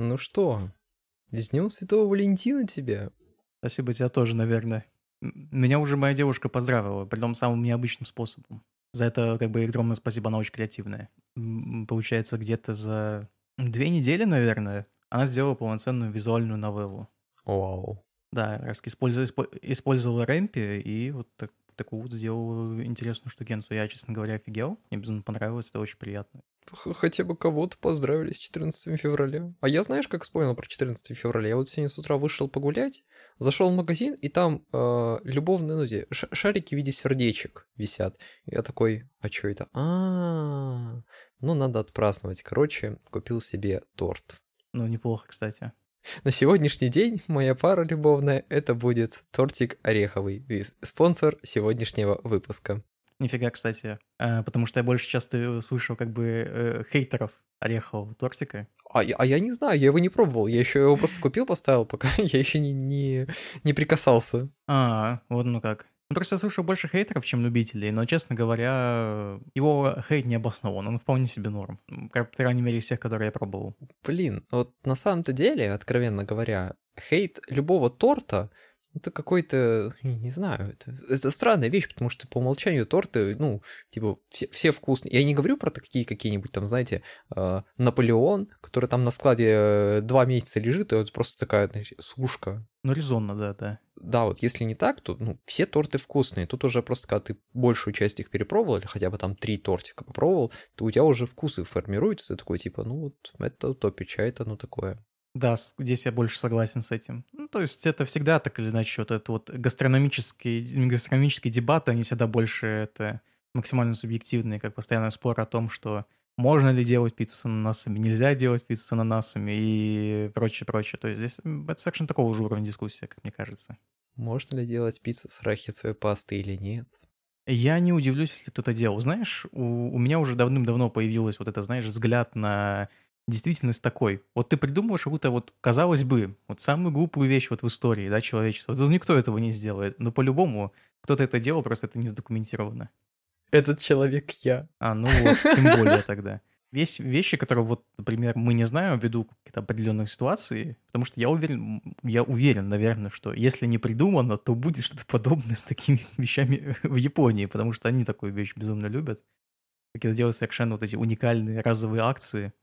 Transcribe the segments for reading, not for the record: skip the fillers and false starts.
Ну что, с Днем Святого Валентина тебя. Спасибо, тебя тоже, наверное. Меня уже моя девушка поздравила, притом самым необычным способом. За это как бы огромное спасибо, она очень креативная. Получается, где-то за 2 недели, наверное, она сделала полноценную визуальную новеллу. Вау. Да, раз использовала Рэмпи и вот такую вот сделала интересную штукенцию. Я, честно говоря, офигел. Мне безумно понравилось, это очень приятно. Хотя бы кого-то поздравили с 14 февраля. А я, знаешь, как вспомнил про 14 февраля? Я вот сегодня с утра вышел погулять, зашел в магазин, и там любовные, ну, где, шарики в виде сердечек висят. Я такой, а что это? А-а-а, ну, надо отпраздновать. Короче, купил себе торт. Ну, неплохо, кстати. На сегодняшний день моя пара любовная, это будет тортик ореховый. Спонсор сегодняшнего выпуска. Нифига, кстати, потому что я больше часто слышал как бы хейтеров орехового тортика. А я не знаю, я его не пробовал, я еще его просто купил, поставил, пока я еще не прикасался. А, вот ну как. Ну, просто я слышал больше хейтеров, чем любителей, но, честно говоря, его хейт не обоснован, он вполне себе норм, по крайней мере, из всех, которые я пробовал. Блин, вот на самом-то деле, откровенно говоря, хейт любого торта... Это какой-то, не знаю, это странная вещь, потому что по умолчанию торты, ну, типа, все вкусные. Я не говорю про такие какие-нибудь там, знаете, Наполеон, который там на складе 2 месяца лежит, и вот просто такая, знаете, сушка. Ну, резонно, да. Да, вот если не так, то ну, все торты вкусные. Тут уже просто, когда ты большую часть их перепробовал, или хотя бы там 3 тортика попробовал, то у тебя уже вкусы формируются, ты такой, типа, ну, вот это топич, а это, ну, такое. Да, здесь я больше согласен с этим. Ну, то есть это всегда так или иначе, вот это вот гастрономические дебаты, они всегда больше это максимально субъективные, как постоянный спор о том, что можно ли делать пиццу с ананасами, нельзя делать пиццу с ананасами и прочее. То есть здесь это совершенно такого же уровня дискуссия, как мне кажется. Можно ли делать пиццу с арахисовой пастой или нет? Я не удивлюсь, если кто-то делал. Знаешь, у меня уже давным-давно появилось вот это, знаешь, взгляд на... Действительность такой. Вот ты придумываешь какую-то вот, казалось бы, вот самую глупую вещь вот в истории, да, человечества. Ну, никто этого не сделает. Но по-любому кто-то это делал, просто это не задокументировано. Этот человек я. А, ну вот, тем более тогда. Есть вещи, которые вот, например, мы не знаем ввиду каких-то определенных ситуаций, потому что я уверен, наверное, что если не придумано, то будет что-то подобное с такими вещами в Японии, потому что они такую вещь безумно любят. Как это делают совершенно вот эти уникальные разовые акции,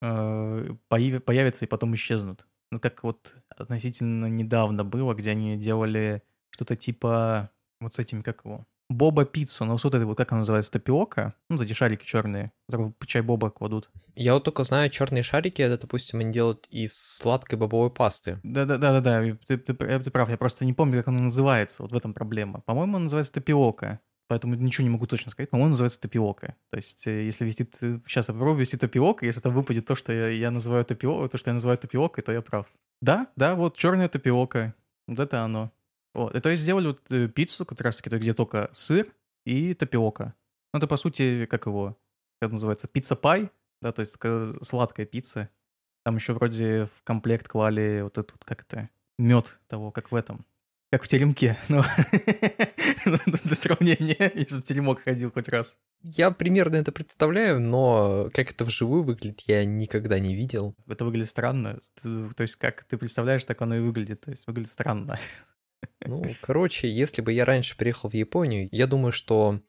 появятся и потом исчезнут. Ну, как вот относительно недавно было, где они делали что-то типа вот с этим, как его, боба-пиццу, но вот это вот, как она называется, тапиока, ну, вот эти шарики черные, которые чай боба кладут. Я вот только знаю, черные шарики, это, допустим, они делают из сладкой бобовой пасты. Да-да-да, ты прав, я просто не помню, как она называется, вот в этом проблема. По-моему, она называется тапиока. Поэтому ничего не могу точно сказать, по-моему, называется тапиока. То есть, если висит... Сейчас я попробую вести тапиока, если там выпадет то, что я называю тапиокой, то я прав. Да, вот черная тапиока. Вот это оно. Вот. И то есть сделали вот пиццу, как раз таки, где только сыр и тапиока. Ну, это, по сути, как называется, пицца-пай, да, то есть сладкая пицца. Там еще вроде в комплект клали вот этот вот, как это, мед того, как в этом... Как в теремке, но до сравнения, если в теремок ходил хоть раз. Я примерно это представляю, но как это вживую выглядит, я никогда не видел. Это выглядит странно. То есть, как ты представляешь, так оно и выглядит. То есть, выглядит странно. Ну, короче, если бы я раньше приехал в Японию, я думаю, что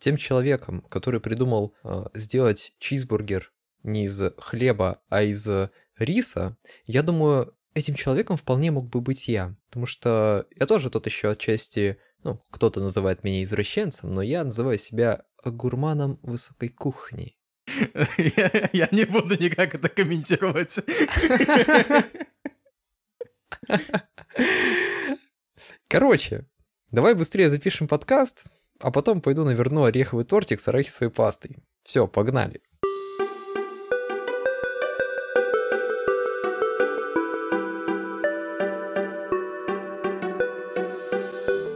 тем человеком, который придумал сделать чизбургер не из хлеба, а из риса, я думаю... Этим человеком вполне мог бы быть я, потому что я тоже тут еще отчасти, ну, кто-то называет меня извращенцем, но я называю себя гурманом высокой кухни. Я не буду никак это комментировать. Короче, давай быстрее запишем подкаст, а потом пойду наверну ореховый тортик с арахисовой пастой. Все, погнали.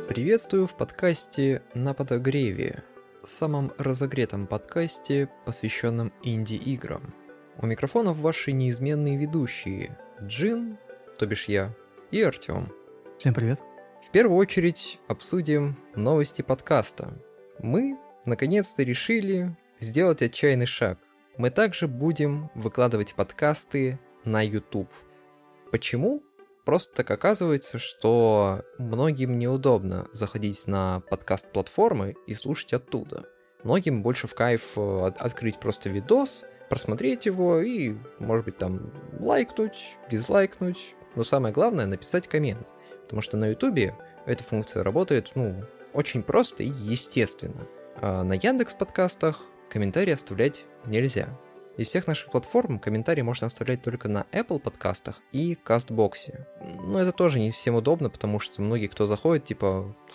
Приветствую в подкасте «На подогреве», самом разогретом подкасте, посвященном инди-играм. У микрофонов ваши неизменные ведущие Джин, то бишь я, и Артём. Всем привет. В первую очередь обсудим новости подкаста. Мы, наконец-то, решили сделать отчаянный шаг. Мы также будем выкладывать подкасты на YouTube. Почему? Просто так оказывается, что многим неудобно заходить на подкаст-платформы и слушать оттуда. Многим больше в кайф открыть просто видос, просмотреть его и, может быть, там лайкнуть, дизлайкнуть. Но самое главное — написать коммент. Потому что на YouTube эта функция работает, очень просто и естественно. А на Яндекс Подкастах комментарии оставлять нельзя. Из всех наших платформ комментарии можно оставлять только на Apple Подкастах и Castbox. Но это тоже не всем удобно, потому что многие, кто заходит,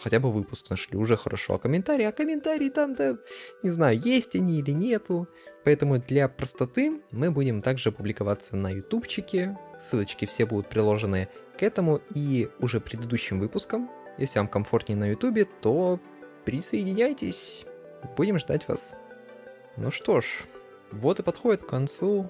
хотя бы выпуск нашли, уже хорошо. А комментарии там-то, не знаю, есть они или нету. Поэтому для простоты мы будем также публиковаться на ютубчике. Ссылочки все будут приложены к этому и уже предыдущим выпускам. Если вам комфортнее на ютубе, то присоединяйтесь. Будем ждать вас. Ну что ж, вот и подходит к концу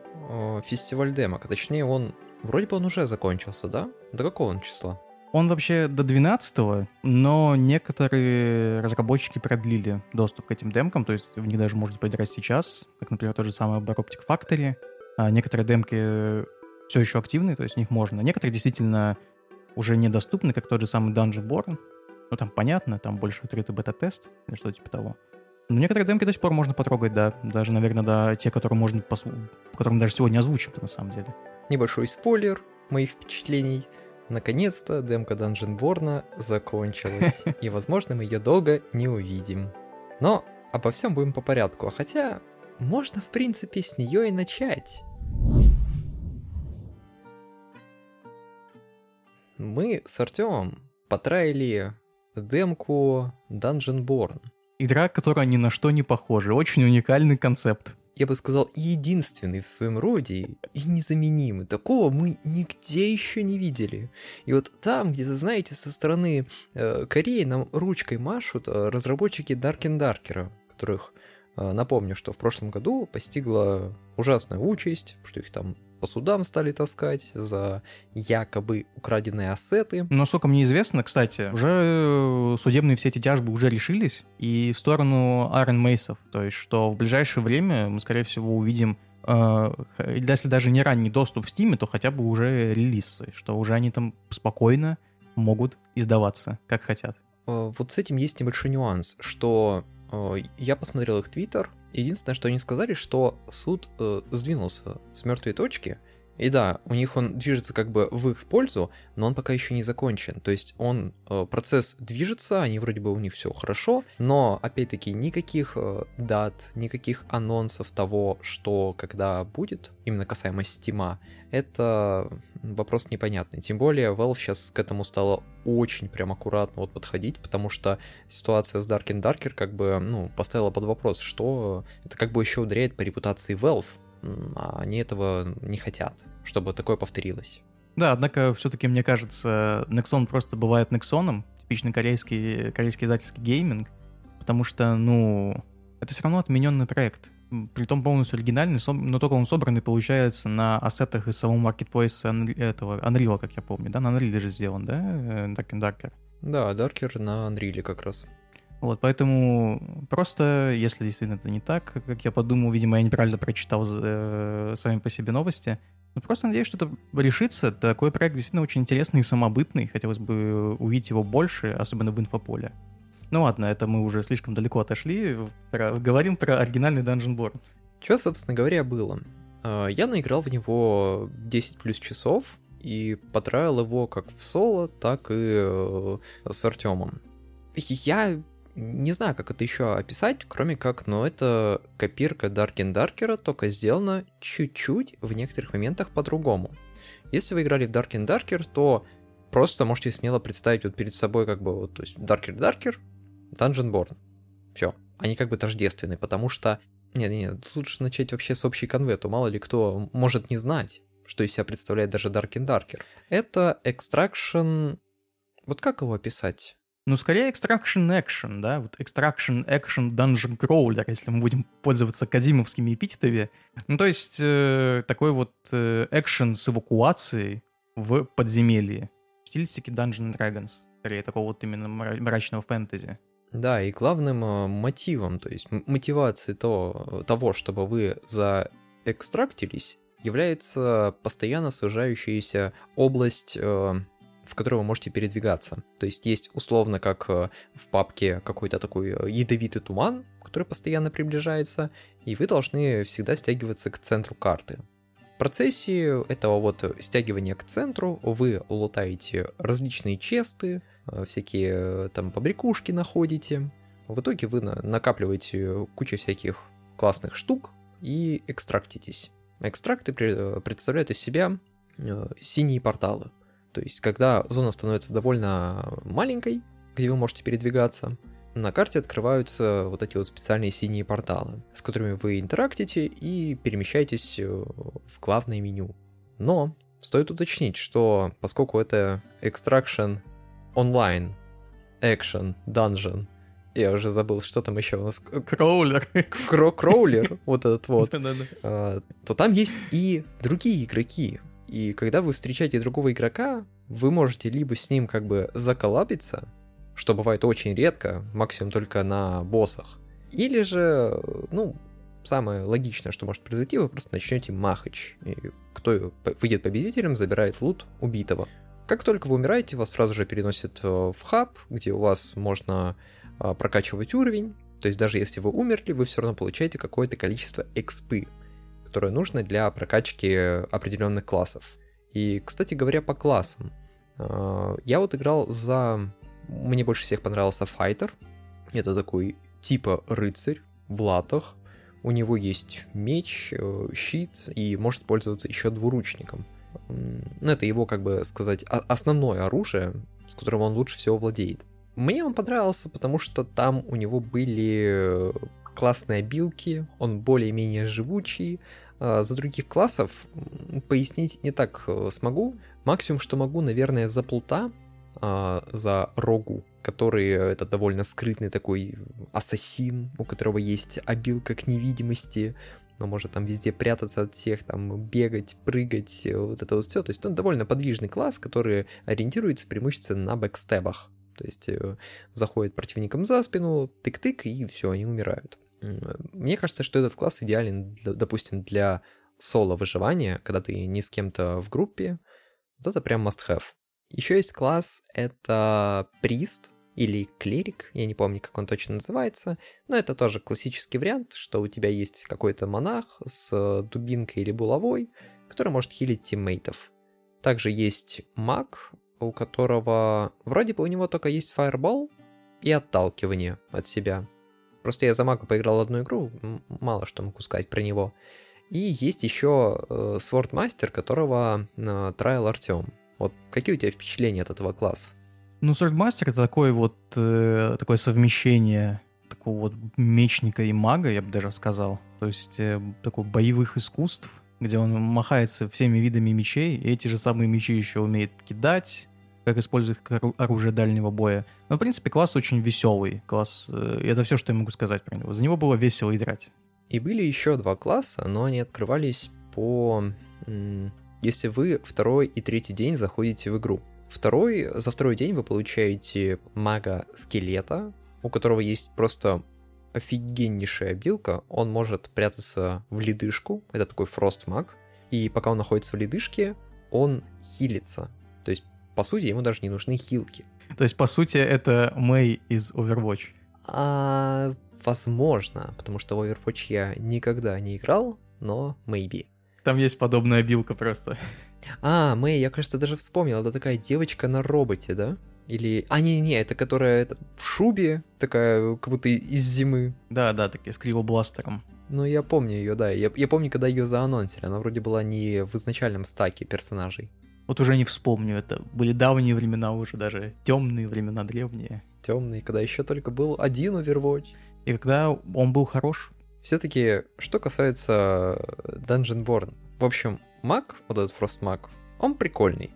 фестиваль демок. Точнее, он уже закончился, да? До какого он числа? Он вообще до 12-го, но некоторые разработчики продлили доступ к этим демкам, то есть в них даже можно поиграть сейчас, как, например, то же самое Baroptic Factory. А некоторые демки все еще активны, то есть в них можно. Некоторые действительно уже недоступны, как тот же самый Dungeonborne. Ну, там понятно, там больше открытый бета-тест или что-то типа того. Но некоторые демки до сих пор можно потрогать, да. Даже, наверное, те, которые можно которые мы даже сегодня озвучим-то на самом деле. Небольшой спойлер моих впечатлений. Наконец-то демка Dungeonborne закончилась, и, возможно, мы ее долго не увидим. Но обо всем будем по порядку, хотя можно, в принципе, с нее и начать. Мы с Артемом потраили демку Dungeonborne. Игра, которая ни на что не похожа, очень уникальный концепт. Я бы сказал, единственный в своем роде и незаменимый. Такого мы нигде еще не видели. И вот там, где, знаете, со стороны Кореи нам ручкой машут разработчики Dark and Darker, которых, напомню, что в прошлом году постигла ужасная участь, что их там по судам стали таскать за якобы украденные ассеты. Насколько мне известно, кстати, уже судебные все эти тяжбы уже решились, и в сторону Iron Mace'ов, то есть что в ближайшее время мы, скорее всего, увидим, если даже не ранний доступ в Steam, то хотя бы уже релиз, что уже они там спокойно могут издаваться, как хотят. Вот с этим есть небольшой нюанс, что я посмотрел их твиттер. Единственное, что они сказали, что суд сдвинулся с мертвой точки. И да, у них он движется как бы в их пользу, но он пока еще не закончен. То есть процесс движется, они вроде бы у них все хорошо, но опять-таки никаких дат, никаких анонсов того, что когда будет, именно касаемо Steam, это вопрос непонятный. Тем более Valve сейчас к этому стало очень прям аккуратно подходить, потому что ситуация с Dark and Darker поставила под вопрос, что это как бы еще ударяет по репутации Valve. Они этого не хотят, чтобы такое повторилось. Да, однако все-таки, мне кажется, Nexon просто бывает Nexon'ом, типичный корейский издательский гейминг, потому что, это все равно отмененный проект. Притом полностью оригинальный, но только он собранный, получается, на ассетах из самого маркетплейса Unreal, как я помню, да? На Unreal же сделан, да? Dark and Darker. Да, Darker на Unreal как раз. Вот, поэтому просто, если действительно это не так, как я подумал, видимо, я неправильно прочитал сами по себе новости, но просто надеюсь, что это решится. Такой проект действительно очень интересный и самобытный, хотелось бы увидеть его больше, особенно в инфополе. Ну ладно, это мы уже слишком далеко отошли, говорим про оригинальный Dungeonborne. Чё, собственно говоря, было? Я наиграл в него 10 плюс часов и потравил его как в соло, так и с Артемом. Я не знаю, как это еще описать, кроме как, это копирка Dark and Darker, только сделана чуть-чуть в некоторых моментах по-другому. Если вы играли в Dark and Darker, то просто можете смело представить перед собой то есть Dark and Darker, Dungeonborne. Все, они тождественны, потому что... Нет, лучше начать вообще с общей конвы, то мало ли кто может не знать, что из себя представляет даже Dark and Darker. Это Extraction... как его описать? Скорее Extraction Action, да? Extraction Action Dungeon Crawler, если мы будем пользоваться кодзимовскими эпитетами. То есть, такой экшен с эвакуацией в подземелье. В стилистике Dungeons & Dragons. Скорее, такого именно мрачного фэнтези. Да, и главным мотивом, то есть мотивацией того, чтобы вы заэкстрактились, является постоянно сужающаяся область, в которой вы можете передвигаться. То есть условно как в папке какой-то такой ядовитый туман, который постоянно приближается, и вы должны всегда стягиваться к центру карты. В процессе этого стягивания к центру вы лутаете различные честы, всякие там побрякушки находите. В итоге вы накапливаете кучу всяких классных штук и экстрактитесь. Экстракты представляют из себя синие порталы. То есть, когда зона становится довольно маленькой, где вы можете передвигаться, на карте открываются эти специальные синие порталы, с которыми вы интерактите и перемещаетесь в главное меню. Но стоит уточнить, что поскольку это Extraction Online, Action, Dungeon, я уже забыл, что там еще у нас... Кроулер. Кроулер, то там есть и другие игроки. И когда вы встречаете другого игрока, вы можете либо с ним заколлабиться, что бывает очень редко, максимум только на боссах, или же, самое логичное, что может произойти, вы просто начнете махач, и кто выйдет победителем, забирает лут убитого. Как только вы умираете, вас сразу же переносят в хаб, где у вас можно прокачивать уровень, то есть даже если вы умерли, вы все равно получаете какое-то количество экспы, которые нужны для прокачки определенных классов. И, кстати говоря, по классам. Я играл за... Мне больше всех понравился файтер. Это такой типа рыцарь в латах. У него есть меч, щит и может пользоваться еще двуручником. Это его, основное оружие, с которым он лучше всего владеет. Мне он понравился, потому что там у него были классные обилки, он более-менее живучий. За других классов пояснить не так смогу. Максимум, что могу, наверное, за плута, за рогу, который это довольно скрытный такой ассасин, у которого есть обилка к невидимости, но может там везде прятаться от всех, там бегать, прыгать, все. То есть он довольно подвижный класс, который ориентируется преимущественно на бэкстебах. То есть заходит противником за спину, тык-тык, и все, они умирают. Мне кажется, что этот класс идеален, допустим, для соло-выживания, когда ты не с кем-то в группе. Это прям must-have. Еще есть класс, это прист или клерик, я не помню, как он точно называется, но это тоже классический вариант, что у тебя есть какой-то монах с дубинкой или булавой, который может хилить тиммейтов. Также есть маг, у которого... Вроде бы у него только есть фаербол и отталкивание от себя. Просто я за мага поиграл одну игру, мало что могу сказать про него. И есть еще Swordmaster, которого траил Артем. Какие у тебя впечатления от этого класса? Swordmaster — это такое совмещение такого мечника и мага, я бы даже сказал. То есть такого боевых искусств, где он махается всеми видами мечей, и эти же самые мечи еще умеет кидать, как использует оружие дальнего боя. Но, в принципе, класс очень веселый. Класс, это все, что я могу сказать про него. За него было весело играть. И были еще два класса, но они открывались по... Если вы второй и третий день заходите в игру. За второй день вы получаете мага-скелета, у которого есть просто офигеннейшая обилка. Он может прятаться в ледышку, это такой фрост-маг, и пока он находится в ледышке, он хилится. То есть, по сути, ему даже не нужны хилки. То есть, по сути, это Мэй из Overwatch? Возможно, потому что в Overwatch я никогда не играл, но maybe. Там есть подобная обилка просто. Мэй, я, кажется, даже вспомнил. Это такая девочка на роботе, да? Или... это которая в шубе, такая, как будто из зимы. Да, такие с кривобластером. Я помню ее, да. Я помню, когда ее заанонсили. Она вроде была не в изначальном стаке персонажей. Уже не вспомню. Это были давние времена уже даже. Темные времена, древние. Темные, когда еще только был один Overwatch. И когда он был хорош. Все-таки, что касается Dungeonborne. В общем, маг, этот фрост-маг, он прикольный.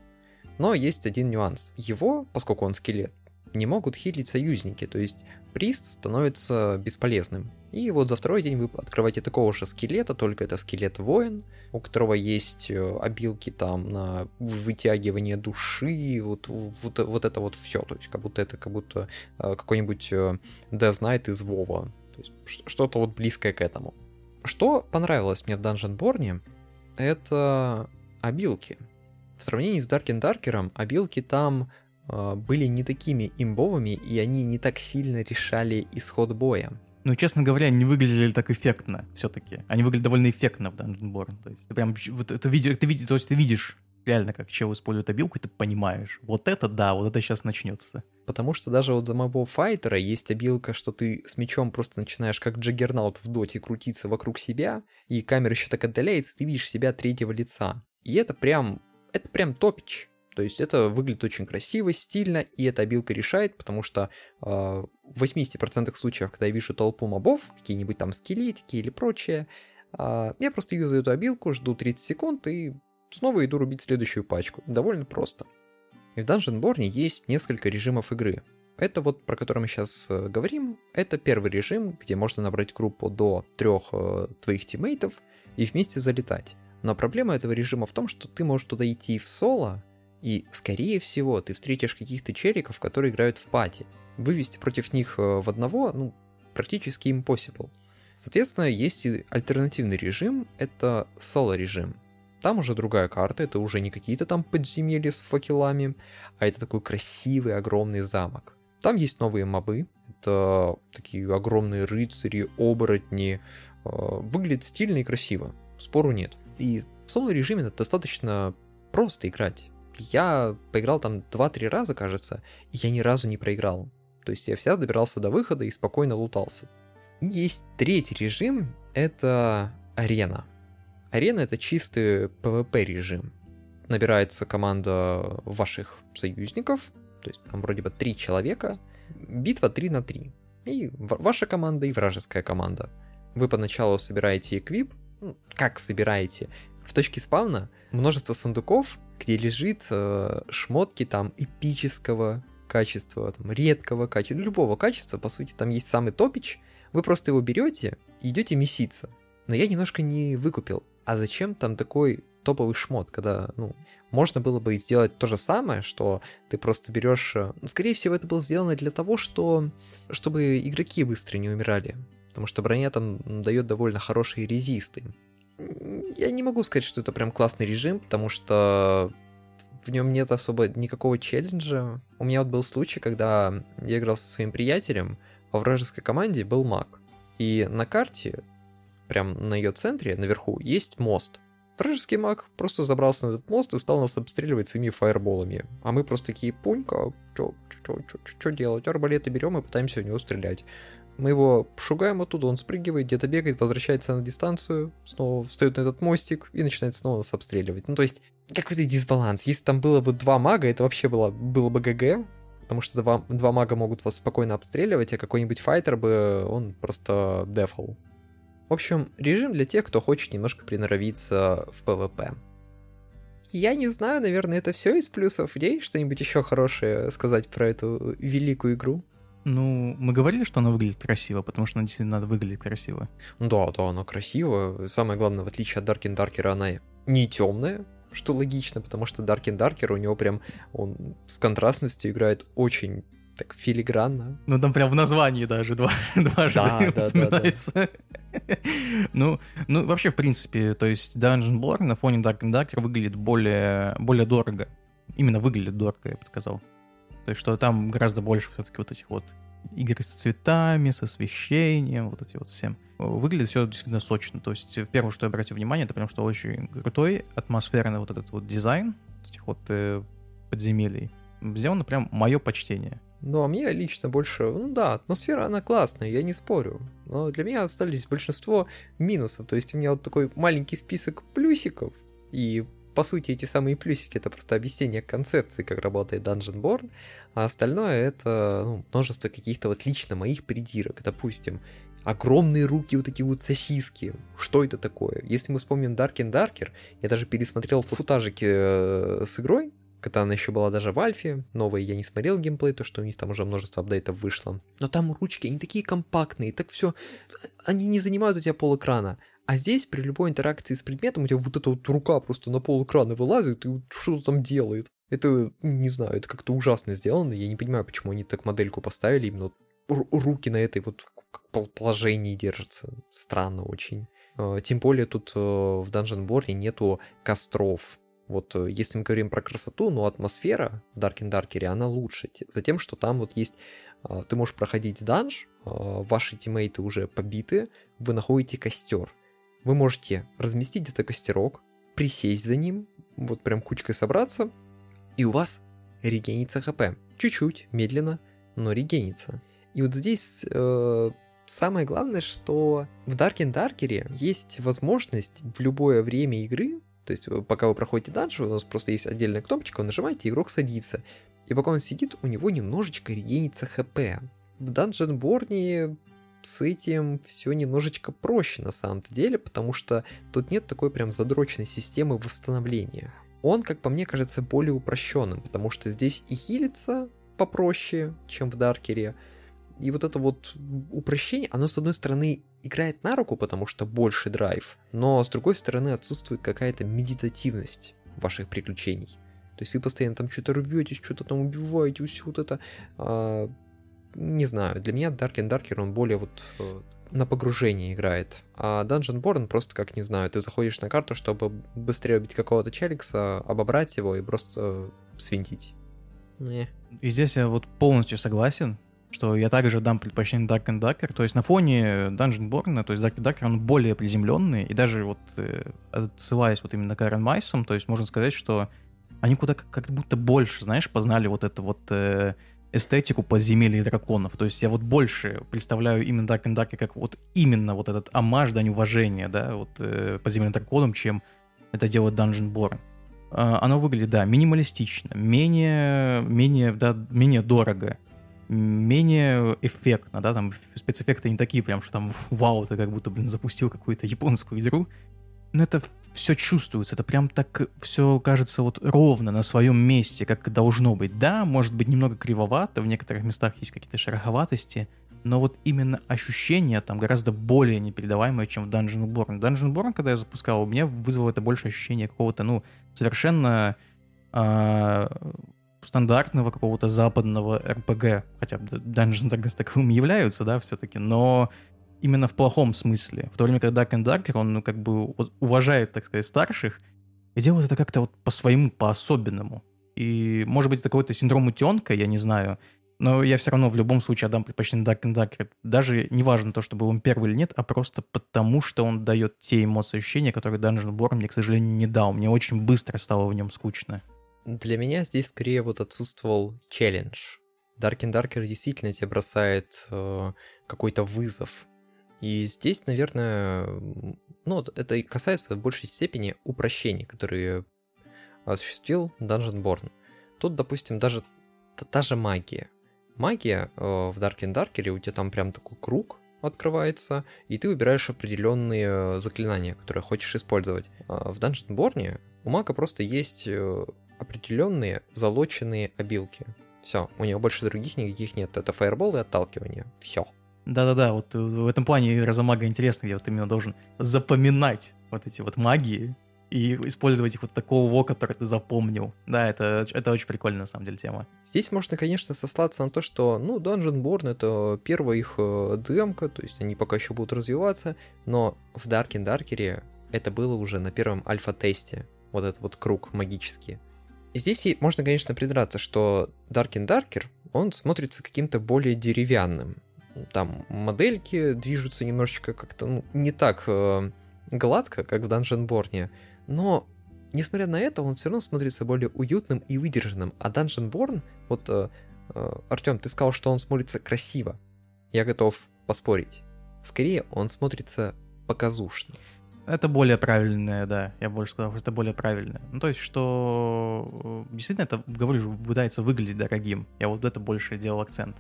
Но есть один нюанс. Его, поскольку он скелет, не могут хилить союзники. То есть прист становится бесполезным. И за второй день вы открываете такого же скелета, только это скелет-воин, у которого есть обилки там на вытягивание души, все. То есть как будто какой-нибудь Death Knight из Вова. Что-то близкое к этому. Что понравилось мне в Dungeonborne, это обилки. В сравнении с Dark and Darker, обилки там были не такими имбовыми, и они не так сильно решали исход боя. Ну, честно говоря, они не выглядели так эффектно все-таки. Они выглядят довольно эффектно в Dungeonborne. То есть ты прям вот ты видишь реально, как чел использует обилку, и ты понимаешь, вот это да, вот это сейчас начнется. Потому что даже вот за моего файтера есть обилка, что ты с мечом просто начинаешь как джаггернаут в доте крутиться вокруг себя, и камера еще так отдаляется, ты видишь себя третьего лица. И это прям топич. То есть это выглядит очень красиво, стильно, и эта обилка решает, потому что в 80% случаев, когда я вижу толпу мобов, какие-нибудь там скелетики или прочее, я просто юзаю эту обилку, жду 30 секунд и снова иду рубить следующую пачку. Довольно просто. И в Dungeonborne есть несколько режимов игры. Это вот, про который мы сейчас говорим, это первый режим, где можно набрать группу до 3 твоих тиммейтов и вместе залетать. Но проблема этого режима в том, что ты можешь туда идти в соло, и, скорее всего, ты встретишь каких-то челиков, которые играют в пати. Вывести против них в одного, практически impossible. Соответственно, есть и альтернативный режим, это соло-режим. Там уже другая карта, это уже не какие-то там подземелья с факелами, а это такой красивый огромный замок. Там есть новые мобы, это такие огромные рыцари, оборотни. Выглядит стильно и красиво, спору нет. И в соло-режиме это достаточно просто играть. Я поиграл там 2-3 раза, кажется, и я ни разу не проиграл. То есть я всегда добирался до выхода и спокойно лутался. И есть третий режим, это арена. Арена — это чистый PvP режим. Набирается команда ваших союзников, то есть там вроде бы 3 человека, битва 3 на 3. И ваша команда, и вражеская команда. Вы поначалу собираете эквип, как собираете? В точке спавна множество сундуков, где лежит шмотки там эпического качества, там, редкого качества, любого качества, по сути, там есть самый топич, вы просто его берете и идете меситься. Но я немножко не выкупил, а зачем там такой топовый шмот, когда, можно было бы сделать то же самое, что ты просто берешь. Скорее всего, это было сделано для того, чтобы игроки быстро не умирали, потому что броня там дает довольно хорошие резисты. Я не могу сказать, что это прям классный режим, потому что в нем нет особо никакого челленджа. У меня вот был случай, когда я играл со своим приятелем, во вражеской команде был маг. И на карте, прям на ее центре, наверху, есть мост. Вражеский маг просто забрался на этот мост и стал нас обстреливать своими фаерболами. А мы просто такие, пунька, что делать? Арбалеты берем и пытаемся в него стрелять. Мы его шугаем оттуда, он спрыгивает, где-то бегает, возвращается на дистанцию, снова встает на этот мостик и начинает снова нас обстреливать. То есть, какой-то дисбаланс. Если там было бы 2 мага, это вообще было бы ГГ, потому что 2 мага могут вас спокойно обстреливать, а какой-нибудь файтер бы, он просто дефал. В общем, режим для тех, кто хочет немножко приноровиться в ПВП. Я не знаю, наверное, это все из плюсов. Есть что-нибудь еще хорошее сказать про эту великую игру? Мы говорили, что она выглядит красиво, потому что она действительно выглядит красиво. Да, она красивая. Самое главное, в отличие от Dark and Darker, она не темная, что логично, потому что Dark and Darker у него прям, он с контрастностью играет очень так филигранно. Там прям в названии даже дважды упоминается. Да. Вообще, в принципе, то есть Dungeonborne на фоне Dark and Darker выглядит более дорого. Именно выглядит дорого, я бы сказал. То есть, что там гораздо больше все-таки вот этих вот игр с цветами, с освещением, вот эти вот всем. Выглядит все действительно сочно. То есть, первое, что я обратил внимание, это потому что очень крутой, атмосферный вот этот вот дизайн этих вот подземелий. Сделано прям мое почтение. А мне лично больше... атмосфера, она классная, я не спорю. Но для меня остались большинство минусов. То есть, у меня вот такой маленький список плюсиков, и... По сути, эти самые плюсики — это просто объяснение концепции, как работает Dungeonborne, а остальное — это множество каких-то вот лично моих придирок. Допустим, огромные руки вот такие вот сосиски. Что это такое? Если мы вспомним Dark and Darker, я даже пересмотрел футажики с игрой, когда она еще была даже в альфе, новые я не смотрел геймплей, то что у них там уже множество апдейтов вышло. Но там ручки, они такие компактные, так все, они не занимают у тебя полэкрана. А здесь при любой интеракции с предметом у тебя вот эта вот рука просто на пол экрана вылазит и что-то там делает. Это, не знаю, это как-то ужасно сделано. Я не понимаю, почему они так модельку поставили. Именно руки на этой вот положении держатся. Странно очень. Тем более тут в Dungeonborne нету костров. Вот если мы говорим про красоту, но атмосфера в Dark and Darker, она лучше. Затем, что там вот есть... Ты можешь проходить данж, ваши тиммейты уже побиты, вы находите костер. Вы можете разместить этот костерок, присесть за ним, вот прям кучкой собраться, и у вас регенится хп. Чуть-чуть, медленно, но регенится. И вот здесь... Самое главное, что в Dark and Darker есть возможность в любое время игры, то есть пока вы проходите данж, у нас просто есть отдельная кнопочка, вы нажимаете, игрок садится. И пока он сидит, у него немножечко регенится хп. В Dungeonborne с этим все немножечко проще на самом-то деле, потому что тут нет такой прям задроченной системы восстановления. Он, как по мне, кажется более упрощенным, потому что здесь и хилится попроще, чем в Даркере. И вот это вот упрощение, оно, с одной стороны, играет на руку, потому что больше драйв, но, с другой стороны, отсутствует какая-то медитативность ваших приключений. То есть вы постоянно там что-то рветесь, что-то там убиваете, все вот это... Не знаю, для меня Dark and Darker, он более вот на погружение играет. А Dungeonborne просто, как не знаю, ты заходишь на карту, чтобы быстрее убить какого-то челикса, обобрать его и просто свинтить. И здесь я вот полностью согласен, что я также дам предпочтение Dark and Darker, то есть на фоне Dungeonborne, то есть Dark and Darker, он более приземленный, и даже вот отсылаясь вот именно к Аарон Майсам, то есть можно сказать, что они куда как будто больше, знаешь, познали вот эту вот эстетику подземелья драконов, то есть я вот больше представляю именно Dark and Darker как вот именно вот этот оммаж, дань уважения, да, вот подземелья драконам, чем это делает Dungeonborne. Оно выглядит, да, минималистично, менее дорого, менее эффектно, да, там спецэффекты не такие прям, что там вау, ты как будто, запустил какую-то японскую игру, но это все чувствуется, это прям так все кажется вот ровно на своем месте, как должно быть, да, может быть немного кривовато, в некоторых местах есть какие-то шероховатости, но вот именно ощущение там гораздо более непередаваемое, чем в Dungeonborne. Dungeonborne, когда я запускал, у меня вызвало это больше ощущение какого-то, ну, совершенно... стандартного какого-то западного РПГ, хотя Dungeons & Dragons таковым являются, да, все-таки, но именно в плохом смысле. В то время как Dark and Darker, он, ну, как бы уважает, так сказать, старших и делает это как-то вот по-своему, по-особенному. И, может быть, это какой-то синдром утенка, я не знаю, но я все равно в любом случае отдам предпочтение Dark and Darker. Даже неважно то, что был он первый или нет, а просто потому, что он дает те эмоции, ощущения, которые Dungeonborne мне, к сожалению, не дал. Мне очень быстро стало в нем скучно. Для меня здесь скорее вот отсутствовал челлендж. Dark and Darker действительно тебе бросает какой-то вызов. И здесь, наверное, ну, это и касается в большей степени упрощений, которые осуществил Dungeonborne. Тут, допустим, даже та же магия. Магия в Dark and Darker, у тебя там прям такой круг открывается, и ты выбираешь определенные заклинания, которые хочешь использовать. В Dungeonborne у мага просто есть... определенные залоченные обилки. Все, у него больше других никаких нет. Это фаербол и отталкивание. Все. Да-да-да, вот в этом плане разомага интересно, где вот именно должен запоминать вот эти вот магии и использовать их вот такого, который ты запомнил. Да, это очень прикольная на самом деле тема. Здесь можно, конечно, сослаться на то, что, ну, Dungeonborne — это первая их демка, то есть они пока еще будут развиваться, но в Dark and Darker это было уже на первом альфа-тесте. Вот этот вот круг магический. Здесь можно, конечно, придраться, что Dark and Darker, он смотрится каким-то более деревянным. Там модельки движутся немножечко как-то, ну, не так гладко, как в Dungeonborne, но, несмотря на это, он все равно смотрится более уютным и выдержанным. А Dungeonborne, вот, Артем, ты сказал, что он смотрится красиво. Я готов поспорить. Скорее, он смотрится показушно. Это более правильное, да. Я больше сказал, что это более правильное. Ну, то есть, что... Действительно, это, говорю, пытается выглядеть дорогим. Я вот это больше делал акцент.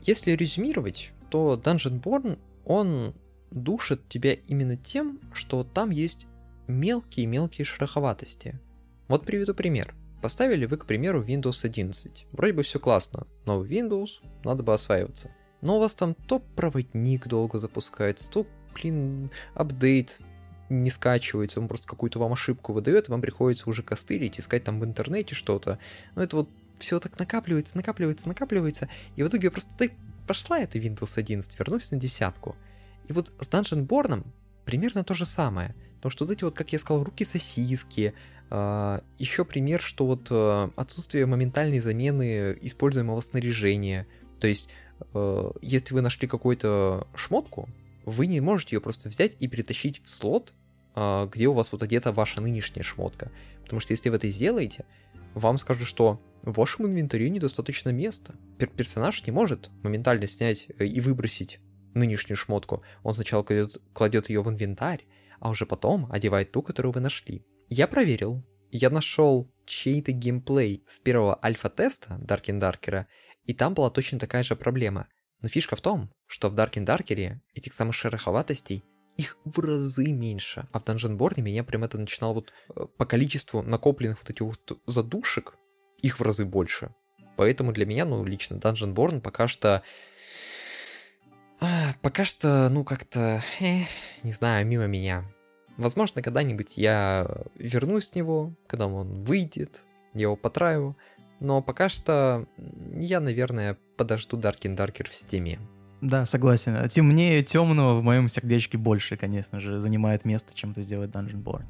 Если резюмировать, то Dungeonborne, он душит тебя именно тем, что там есть мелкие-мелкие шероховатости. Вот приведу пример. Поставили вы, к примеру, Windows 11. Вроде бы все классно. Новый Windows, надо бы осваиваться. Но у вас там то проводник долго запускается, то, блин, апдейт не скачивается, он просто какую-то вам ошибку выдает, вам приходится уже костылить, искать там в интернете что-то. Но это вот все так накапливается, и в итоге я просто пошла эта Windows 11, вернусь на 10. И вот с Dungeonborne примерно то же самое. Потому что вот эти вот, как я сказал, руки-сосиски. Еще пример, что вот отсутствие моментальной замены используемого снаряжения. То есть, если вы нашли какую-то шмотку, вы не можете ее просто взять и перетащить в слот, где у вас вот одета ваша нынешняя шмотка. Потому что если вы это сделаете, вам скажут, что в вашем инвентаре недостаточно места. Персонаж не может моментально снять и выбросить нынешнюю шмотку. Он сначала кладет ее в инвентарь, а уже потом одевает ту, которую вы нашли. Я проверил. Я нашел чей-то геймплей с первого альфа-теста Dark and Darker, и там была точно такая же проблема. Но фишка в том, что в Dark and Darker этих самых шероховатостей их в разы меньше. А в Dungeonborne меня прям это начинало вот по количеству накопленных вот этих вот задушек их в разы больше. Поэтому для меня, лично Dungeonborne пока что, не знаю, мимо меня. Возможно, когда-нибудь я вернусь с него, когда он выйдет, я его потравлю. Но пока что я, наверное, подожду Dark and Darker в Steam. Да, согласен. Темнее темного в моем сердечке больше, конечно же, занимает место, чем это сделает Dungeonborne.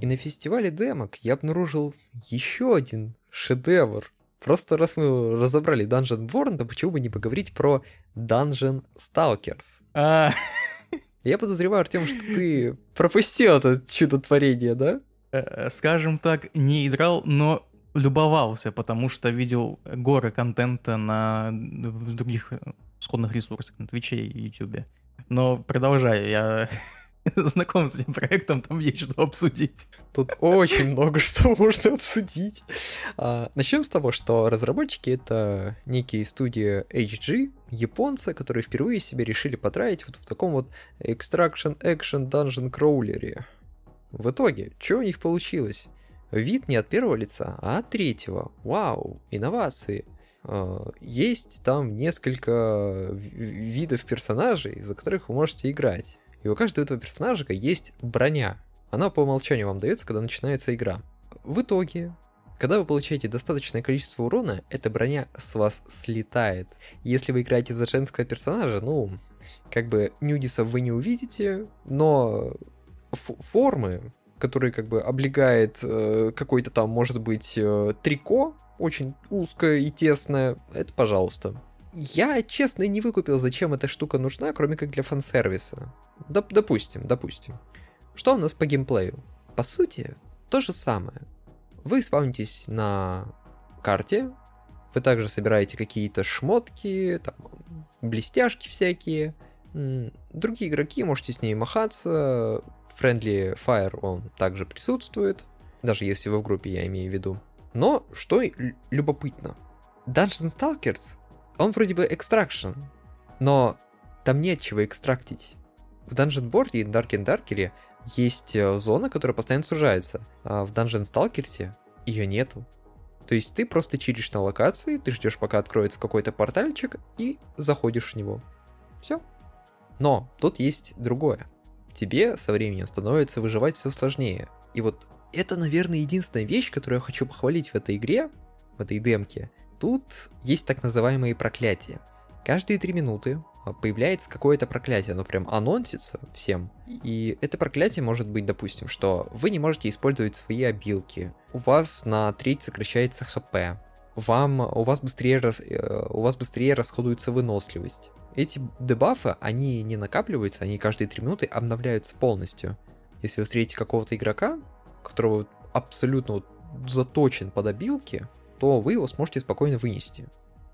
И на фестивале демок я обнаружил еще один шедевр. Просто раз мы разобрали Dungeonborne, то почему бы не поговорить про Dungeon Stalkers? Я подозреваю, Артем, что ты пропустил это чудотворение, да? Скажем так, не играл, но любовался, потому что видел горы контента в других сходных ресурсах, на Твиче и Ютубе. Но продолжаю, я знаком с этим проектом, там есть что обсудить. Тут очень много что можно обсудить. Начнем с того, что разработчики — это некие студии HG, японцы, которые впервые себе решили потратить вот в таком вот Extraction Action Dungeon Crawler. В итоге, что у них получилось? Вид не от первого лица, а от третьего. Вау, инновации. Есть там несколько видов персонажей, за которых вы можете играть. И у каждого этого персонажа есть броня. Она по умолчанию вам дается, когда начинается игра. В итоге, когда вы получаете достаточное количество урона, эта броня с вас слетает. Если вы играете за женского персонажа, нюдисов вы не увидите, но формы, которые облегает какой-то там, может быть, трико, очень узкое и тесное, это пожалуйста. Я, честно, не выкупил, зачем эта штука нужна, кроме как для фан-сервиса. Допустим. Что у нас по геймплею? По сути, то же самое. Вы спавнитесь на карте, вы также собираете какие-то шмотки, там, блестяшки всякие. Другие игроки, можете с ней махаться. Friendly Fire, он также присутствует, даже если вы в группе, я имею в виду. Но, что любопытно, Dungeon Stalkers, он вроде бы экстракшн, но там нет чего экстрактить. В Dungeonborne и Dark and Darker есть зона, которая постоянно сужается, а в Dungeon Stalkers ее нету. То есть ты просто чилишь на локации, ты ждешь, пока откроется какой-то портальчик, и заходишь в него. Все. Но тут есть другое. Тебе со временем становится выживать все сложнее. И вот это, наверное, единственная вещь, которую я хочу похвалить в этой игре, в этой демке. Тут есть так называемые проклятия. Каждые 3 минуты появляется какое-то проклятие, оно прям анонсится всем. И это проклятие может быть, допустим, что вы не можете использовать свои обилки, у вас на треть сокращается хп, у вас быстрее расходуется выносливость. Эти дебафы, они не накапливаются, они каждые 3 минуты обновляются полностью. Если вы встретите какого-то игрока, которого абсолютно заточен под обилки, то вы его сможете спокойно вынести.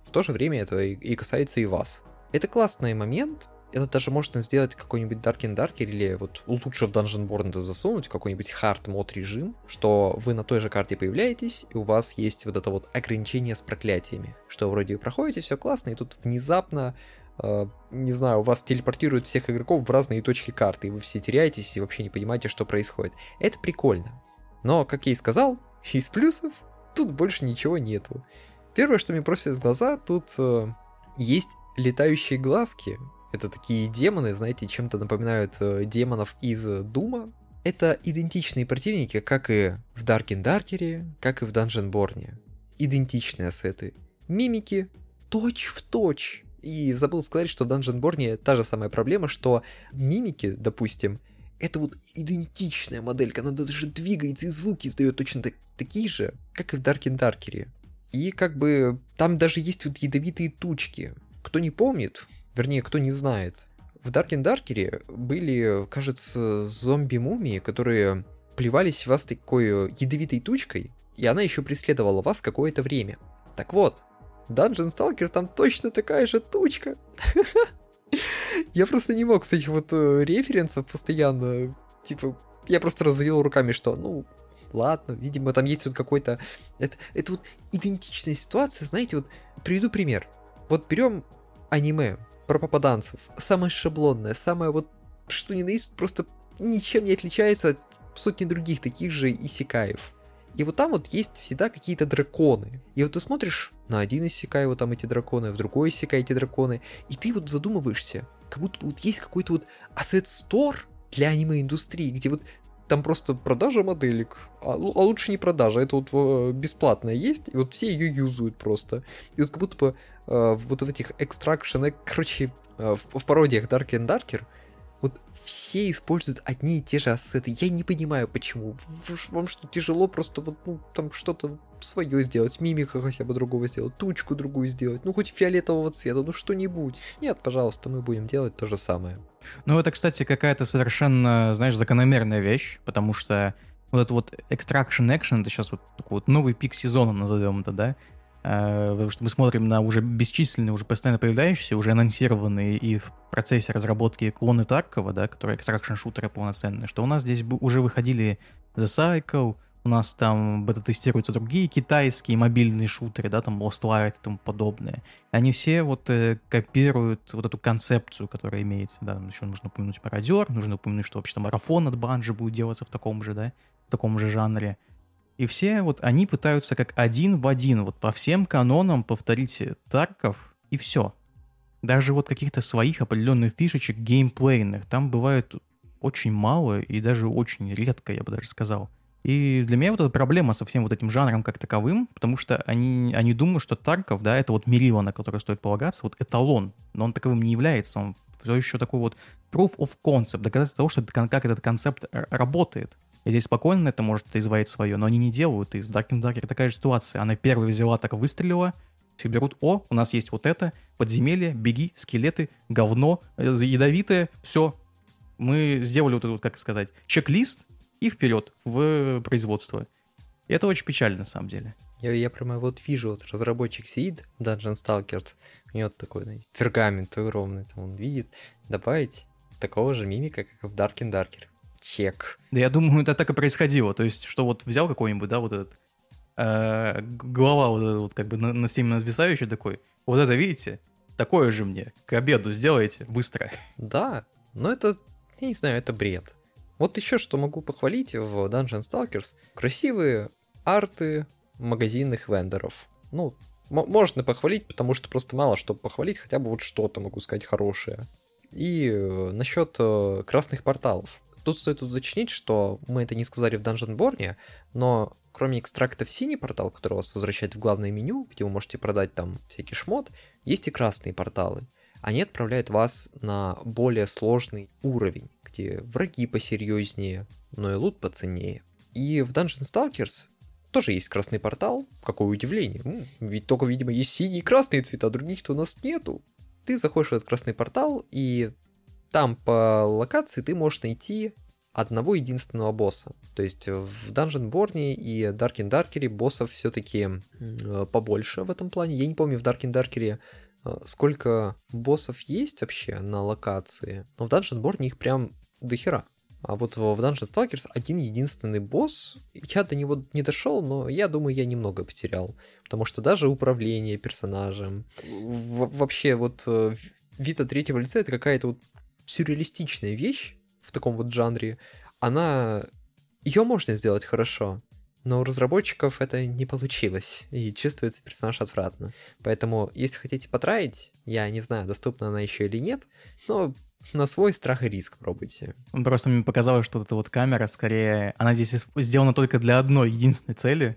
В то же время это и касается и вас. Это классный момент, это даже можно сделать какой-нибудь Dark and Darker, или вот лучше в Dungeonborne это засунуть, какой-нибудь hard-mode режим, что вы на той же карте появляетесь, и у вас есть вот это вот ограничение с проклятиями, что вроде вы проходите, все классно, и тут внезапно, у вас телепортируют всех игроков в разные точки карты, и вы все теряетесь и вообще не понимаете, что происходит. Это прикольно. Но, как я и сказал, из плюсов тут больше ничего нету. Первое, что мне бросилось в глаза, тут есть летающие глазки. Это такие демоны, знаете, чем-то напоминают демонов из Дума. Это идентичные противники, как и в Dark and Darker, как и в Dungeonborne. Идентичные ассеты. Мимики точь-в-точь И забыл сказать, что в Dungeonborne та же самая проблема, что мимики, допустим, это вот идентичная моделька, она даже двигается и звуки издает точно такие же, как и в Dark and Darker. И как бы там даже есть вот ядовитые тучки. Кто не помнит, вернее, кто не знает, в Dark and Darker были, кажется, зомби-мумии, которые плевались в вас такой ядовитой тучкой, и она еще преследовала вас какое-то время. Так вот, Dungeon Stalkers там точно такая же тучка. Я просто не мог с этих вот референсов постоянно, типа, я просто разводил руками, что, ну, ладно, видимо, там есть вот какой-то... Это вот идентичная ситуация, знаете, вот, приведу пример. Вот берем аниме про попаданцев, самое шаблонное, самое вот, что ни на есть, просто ничем не отличается от сотни других таких же исекаев. И вот там вот есть всегда какие-то драконы. И вот ты смотришь на один иссякай, вот там эти драконы, в другой иссякай эти драконы, и ты вот задумываешься, как будто вот есть какой-то вот ассет-стор для аниме-индустрии, где вот там просто продажа моделек, а лучше не продажа, это вот бесплатная есть, и вот все ее юзают просто. И вот как будто бы вот в этих экстракшенах, короче, в пародиях Dark and Darker, вот все используют одни и те же ассеты. Я не понимаю, почему. Вам что, тяжело просто вот, ну, там что-то свое сделать, мимика хотя бы другого сделать, тучку другую сделать, ну, хоть фиолетового цвета, ну, что-нибудь. Нет, пожалуйста, мы будем делать то же самое. Ну, это, кстати, какая-то совершенно, знаешь, закономерная вещь, потому что вот этот вот Extraction Action, это сейчас вот такой вот новый пик сезона, назовем это, да? Потому что мы смотрим на уже бесчисленные, уже постоянно появляющиеся, уже анонсированные и в процессе разработки клоны Таркова, да, которые экстракшн-шутеры полноценные, что у нас здесь уже выходили The Cycle, у нас там бета-тестируются другие китайские мобильные шутеры, да, там Lost Light и тому подобное. Они все вот копируют вот эту концепцию, которая имеется, да, еще нужно упомянуть Пародер, нужно упомянуть, что вообще-то марафон от Bungie будет делаться в таком же, да, в таком же жанре. И все вот они пытаются как один в один вот по всем канонам повторить Тарков, и все. Даже вот каких-то своих определенных фишечек геймплейных там бывает очень мало и даже очень редко, я бы даже сказал. И для меня вот эта проблема со всем вот этим жанром как таковым, потому что они думают, что Тарков, да, это вот мерило, на которое стоит полагаться, вот эталон, но он таковым не является, он все еще такой вот proof of concept, доказательство того, что как этот концепт работает. И здесь спокойно это может изваять свое, но они не делают. И с Dark and Darker такая же ситуация. Она первая взяла, так выстрелила. Все берут, о, у нас есть вот это, подземелье, беги, скелеты, говно, ядовитое, все. Мы сделали вот этот, как сказать, чек-лист и вперед в производство. И это очень печально, на самом деле. Я прямо вот вижу, вот разработчик сидит, Dungeon Stalker, у него такой, знаете, пергамент огромный, там он видит, добавить такого же мимика, как в Dark and Darker. Чек. Да, я думаю, это так и происходило. То есть, что вот взял какой-нибудь, да, вот этот глава вот этот вот как бы на всеми нависающий такой, вот это, видите, такое же мне, к обеду сделайте, быстро. Да, но это, я не знаю, это бред. Вот еще что могу похвалить в Dungeon Stalkers, красивые арты магазинных вендоров. Ну, можно похвалить, потому что просто мало что похвалить, хотя бы вот что-то могу сказать хорошее. И насчет красных порталов. Тут стоит уточнить, что мы это не сказали в Dungeonborne, но кроме экстрактов синий портал, который вас возвращает в главное меню, где вы можете продать там всякий шмот, есть и красные порталы. Они отправляют вас на более сложный уровень, где враги посерьезнее, но и лут поценнее. И в Dungeon Stalkers тоже есть красный портал, какое удивление. Ведь только, видимо, есть синие и красные цвета, других-то у нас нету. Ты заходишь в этот красный портал, и там по локации ты можешь найти одного единственного босса. То есть в Dungeonborne и Dark and Darker боссов все-таки побольше в этом плане. Я не помню в Dark and Darker сколько боссов есть вообще на локации, но в Dungeonborne их прям дохера. А вот в Dungeon Stalkers один единственный босс, я до него не дошел, но я думаю, я немного потерял. Потому что даже управление персонажем, вообще вот вид от третьего лица это какая-то вот сюрреалистичная вещь в таком вот жанре, она... Ее можно сделать хорошо, но у разработчиков это не получилось, и чувствуется персонаж отвратно. Поэтому, если хотите потраить, я не знаю, доступна она еще или нет, но на свой страх и риск пробуйте. Просто мне показалось, что эта вот камера, скорее, она здесь сделана только для одной единственной цели,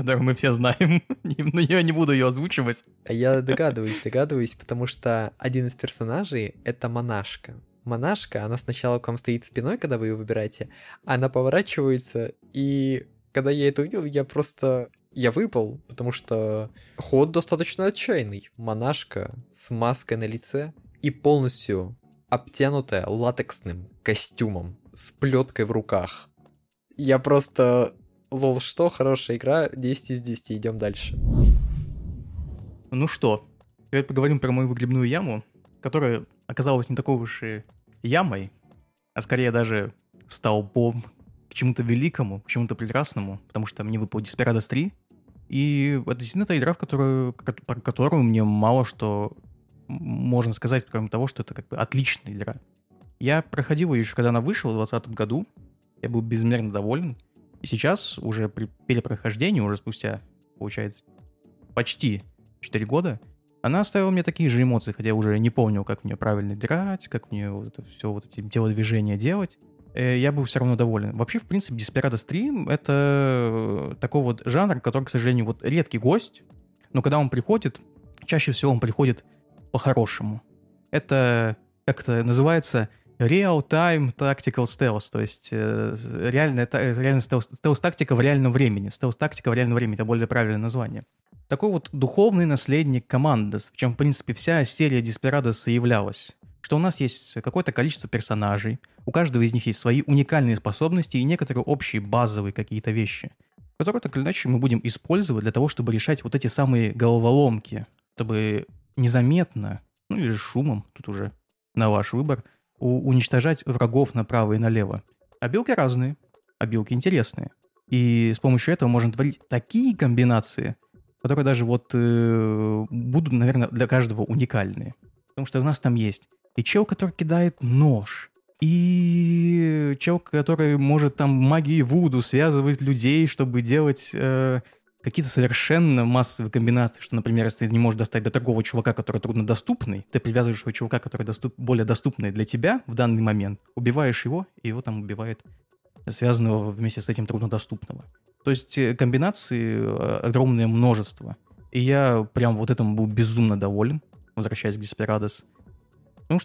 которую мы все знаем, но я не буду ее озвучивать. Я догадываюсь, потому что один из персонажей — это монашка. Монашка, она сначала к вам стоит спиной, когда вы ее выбираете, она поворачивается, и когда я это увидел, я выпал, потому что ход достаточно отчаянный. Монашка с маской на лице и полностью обтянутая латексным костюмом с плеткой в руках. Я просто... Лол, что? Хорошая игра, 10 из 10, идем дальше. Ну что, теперь поговорим про мою выгребную яму, которая оказалась не такой уж и ямой, а скорее даже столбом к чему-то великому, к чему-то прекрасному, потому что мне выпал Desperados 3, и это действительно та игра, про которую мне мало что можно сказать, кроме того, что это как бы отличная игра. Я проходил ее еще, когда она вышла в 2020 году, я был безмерно доволен, и сейчас, уже при перепрохождении, уже спустя, получается, почти 4 года, она оставила мне такие же эмоции, хотя я уже не помню, как в нее правильно играть, как в нее вот это все вот эти телодвижения делать. Я был все равно доволен. Вообще, в принципе, Desperados 3 — это такой вот жанр, который, к сожалению, вот редкий гость, но когда он приходит, чаще всего он приходит по-хорошему. Это, как это называется... Real-time tactical stealth, то есть реальная стелс-тактика в реальном времени. Стелс-тактика в реальном времени — это более правильное название. Такой вот духовный наследник Командос, в чем, в принципе, вся серия Desperados и являлась. Что у нас есть какое-то количество персонажей, у каждого из них есть свои уникальные способности и некоторые общие базовые какие-то вещи, которые так или иначе мы будем использовать для того, чтобы решать вот эти самые головоломки, чтобы незаметно, ну или шумом, тут уже на ваш выбор, уничтожать врагов направо и налево. А билки разные, а билки интересные. И с помощью этого можно творить такие комбинации, которые даже вот будут, наверное, для каждого уникальные. Потому что у нас там есть и чел, который кидает нож, и чел, который может там магией вуду связывать людей, чтобы делать какие-то совершенно массовые комбинации, что, например, если ты не можешь достать до другого чувака, который труднодоступный, ты привязываешь его чувака, который более доступный для тебя в данный момент, убиваешь его, и его там убивает связанного вместе с этим труднодоступного. То есть комбинаций огромное множество. И я прям вот этому был безумно доволен, возвращаясь к Desperados. Потому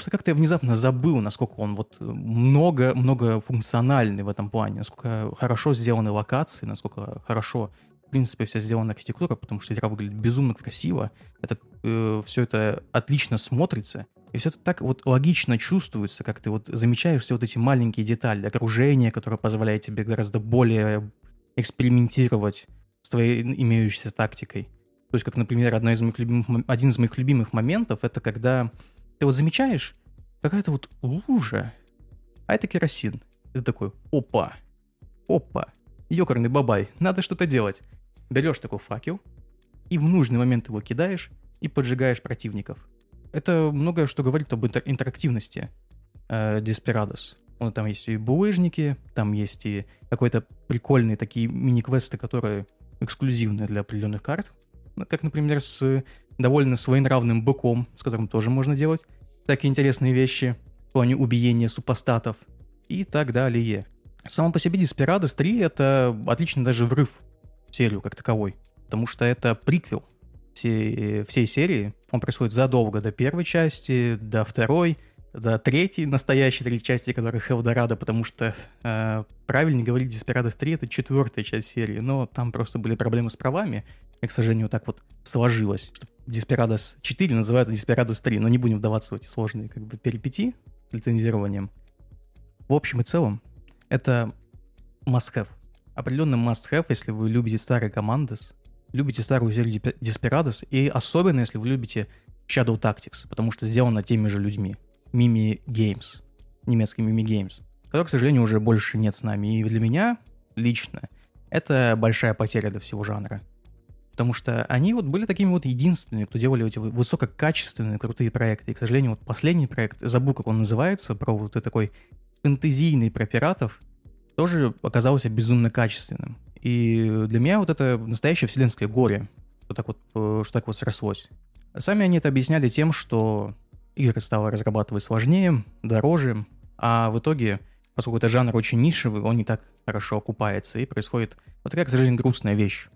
что как-то я внезапно забыл, насколько он вот многофункциональный в этом плане, насколько хорошо сделаны локации, насколько хорошо, в принципе, вся сделана архитектура, потому что игра выглядит безумно красиво, все это отлично смотрится, и все это так вот логично чувствуется, как ты вот замечаешь все вот эти маленькие детали, окружение, которое позволяет тебе гораздо более экспериментировать с твоей имеющейся тактикой. То есть, как, например, один из моих любимых моментов — это когда... Ты вот замечаешь, какая-то вот лужа, а это керосин. Ты такой, опа, ёкарный бабай, надо что-то делать. Берешь такой факел, и в нужный момент его кидаешь, и поджигаешь противников. Это многое, что говорит об интерактивности Desperados. Там есть и булыжники, там есть и какие-то прикольные такие мини-квесты, которые эксклюзивны для определенных карт. Как, например, с довольно своенравным быком, с которым тоже можно делать такие интересные вещи в плане убиения супостатов и так далее. Само по себе Desperados 3 — это отличный даже врыв в серию как таковой, потому что это приквел всей серии. Он происходит задолго до первой части, до второй, до третьей, настоящей третьей части, которая Хелдорадо, потому что правильнее говорить, Desperados 3 — это четвертая часть серии, но там просто были проблемы с правами, и, к сожалению, вот так вот сложилось, что Desperados 4 называется Desperados 3, но не будем вдаваться в эти сложные как бы перипетии с лицензированием. В общем и целом, это must-have. Определенно must-have, если вы любите старые Commandos, любите старую серию Desperados, и особенно, если вы любите Shadow Tactics, потому что сделано теми же людьми. Mimimi Games, немецкий Mimimi Games, который, к сожалению, уже больше нет с нами. И для меня лично это большая потеря для всего жанра. Потому что они вот были такими вот единственными, кто делали эти высококачественные крутые проекты. И, к сожалению, вот последний проект, забыл, как он называется, про вот такой фэнтезийный про пиратов, тоже оказался безумно качественным. И для меня вот это настоящее вселенское горе, что так вот срослось. Сами они это объясняли тем, что игры стало разрабатывать сложнее, дороже, а в итоге поскольку это жанр очень нишевый, он не так хорошо окупается, и происходит вот такая, к сожалению, грустная вещь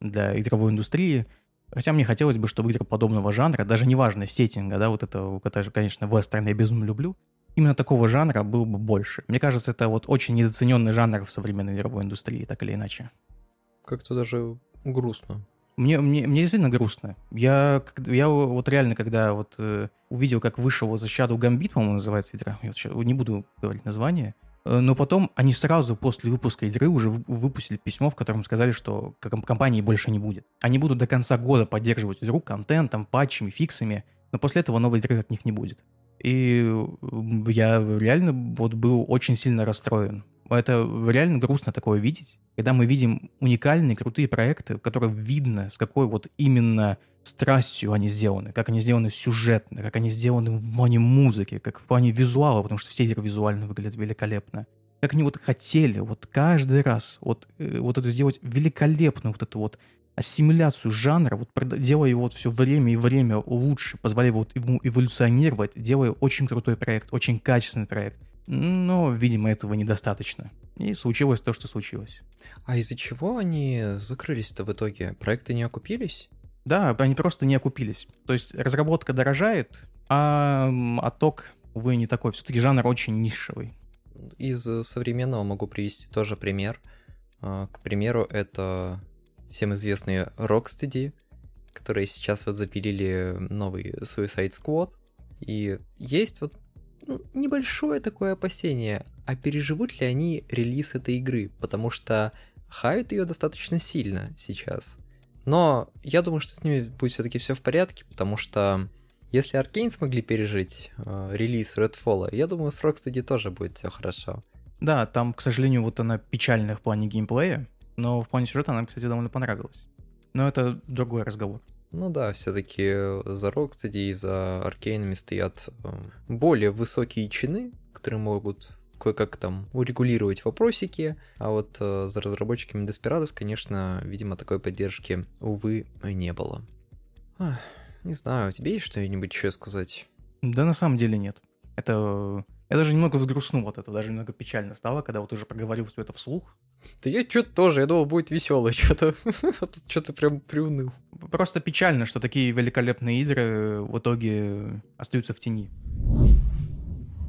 для игровой индустрии. Хотя мне хотелось бы, чтобы игры подобного жанра, даже неважно сеттинга, да, вот это же, конечно, вестерн я безумно люблю, именно такого жанра было бы больше. Мне кажется, это вот очень недооцененный жанр в современной игровой индустрии, так или иначе. Как-то даже грустно. Мне действительно грустно. Я вот реально, когда вот увидел, как вышел вот Shadow Gambit, по-моему, называется игра, я вот не буду говорить название, но потом они сразу после выпуска игры уже выпустили письмо, в котором сказали, что компании больше не будет. Они будут до конца года поддерживать игру контентом, патчами, фиксами, но после этого новой игры от них не будет. И я реально вот был очень сильно расстроен. Это реально грустно такое видеть, когда мы видим уникальные, крутые проекты, в которых видно, с какой вот именно страстью они сделаны, как они сделаны сюжетно, как они сделаны в плане музыки, как в плане визуала, потому что все игры визуально выглядят великолепно. Как они вот хотели вот каждый раз вот это сделать великолепно, вот эту вот ассимиляцию жанра, вот делая его вот все время и время лучше, позволяя вот ему эволюционировать, делая очень крутой проект, очень качественный проект. Но, видимо, этого недостаточно. И случилось то, что случилось. А из-за чего они закрылись-то в итоге? Проекты не окупились? Да, они просто не окупились. То есть разработка дорожает, а отток, увы, не такой. Все-таки жанр очень нишевый. Из современного могу привести тоже пример. К примеру, это всем известные Rocksteady, которые сейчас вот запилили новый Suicide Squad. И есть вот небольшое такое опасение, а переживут ли они релиз этой игры, потому что хают ее достаточно сильно сейчас. Но я думаю, что с ними будет все-таки все в порядке, потому что если Arkane смогли пережить релиз Redfall, я думаю, с Rocksteady тоже будет все хорошо. Да, там, к сожалению, вот она печальная в плане геймплея, но в плане сюжета она, кстати, довольно понравилась. Но это другой разговор. Ну да, все-таки за Rocksteady и за Arkane стоят более высокие чины, которые могут кое-как там урегулировать вопросики, а вот за разработчиками Desperados, конечно, видимо, такой поддержки, увы, не было. Не знаю, у тебя есть что-нибудь еще сказать? Да на самом деле нет. Это... Я даже немного взгрустнул от этого, даже немного печально стало, когда вот уже проговорил все это вслух. Да я что-то тоже, я думал, будет весело, что-то тут что-то прям приуныл. Просто печально, что такие великолепные игры в итоге остаются в тени.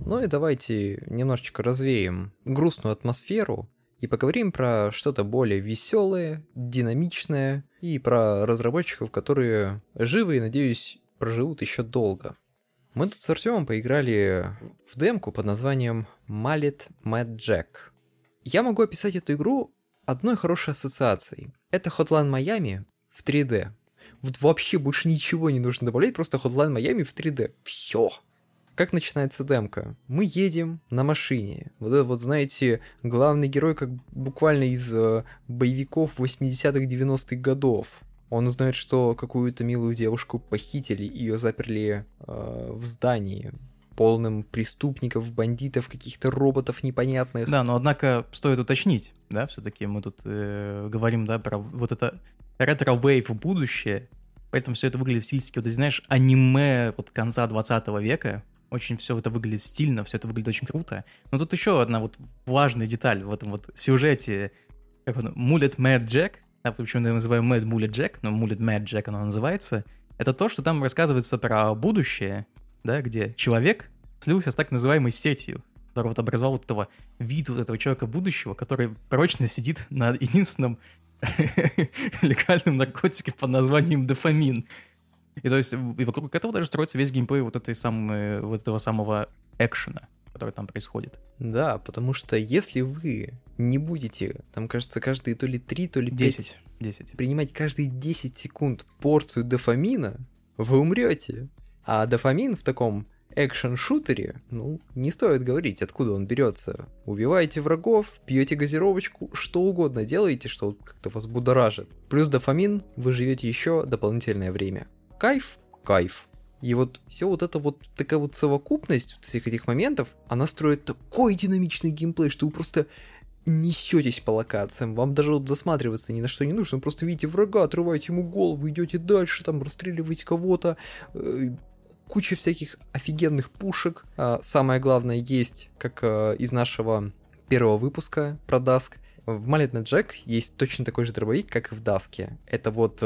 Ну и давайте немножечко развеем грустную атмосферу и поговорим про что-то более веселое, динамичное и про разработчиков, которые живы и, надеюсь, проживут еще долго. Мы тут с Артёмом поиграли в демку под названием Mullet Mad Jack. Я могу описать эту игру одной хорошей ассоциацией. Это Hotline Miami в 3D. Вот вообще больше ничего не нужно добавлять, просто Hotline Miami в 3D. Всё. Как начинается демка? Мы едем на машине. Вот это вот, знаете, главный герой как буквально из боевиков 80-х, 90-х годов. Он узнает, что какую-то милую девушку похитили, ее заперли в здании, полным преступников, бандитов, каких-то роботов непонятных. Да, но однако стоит уточнить, да, все-таки мы тут говорим, да, про вот это ретро-вейв будущее, поэтому все это выглядит стильски, вот, знаешь, аниме вот конца 20 века, очень все это выглядит стильно, все это выглядит очень круто. Но тут еще одна вот важная деталь в этом вот сюжете, как он, Mullet Mad Jack. Почему я называю Mad Mullet Jack, но Mullet Mad Jack оно называется, это то, что там рассказывается про будущее, да, где человек слился с так называемой сетью, которая вот образовала вот этого вид вот этого человека будущего, который прочно сидит на единственном легальном наркотике под названием дофамин. И то есть и вокруг этого даже строится весь геймплей вот этой самой, вот этого самого экшена, который там происходит. Да, потому что если вы не будете, там, кажется, каждые то ли 3, то ли 5... 10. Принимать каждые 10 секунд порцию дофамина, вы умрете. А дофамин в таком экшен-шутере, ну, не стоит говорить, откуда он берется. Убиваете врагов, пьете газировочку, что угодно делаете, что как-то вас будоражит. Плюс дофамин, вы живете еще дополнительное время. Кайф. И вот все вот это вот такая вот совокупность всех этих моментов, она строит такой динамичный геймплей, что вы просто несетесь по локациям, вам даже вот засматриваться ни на что не нужно, вы просто видите врага, отрываете ему голову, идете дальше, там расстреливаете кого-то, куча всяких офигенных пушек. Самое главное есть, как из нашего первого выпуска про Даск, в Mullet Mad Jack есть точно такой же дробовик, как и в Даске. Это вот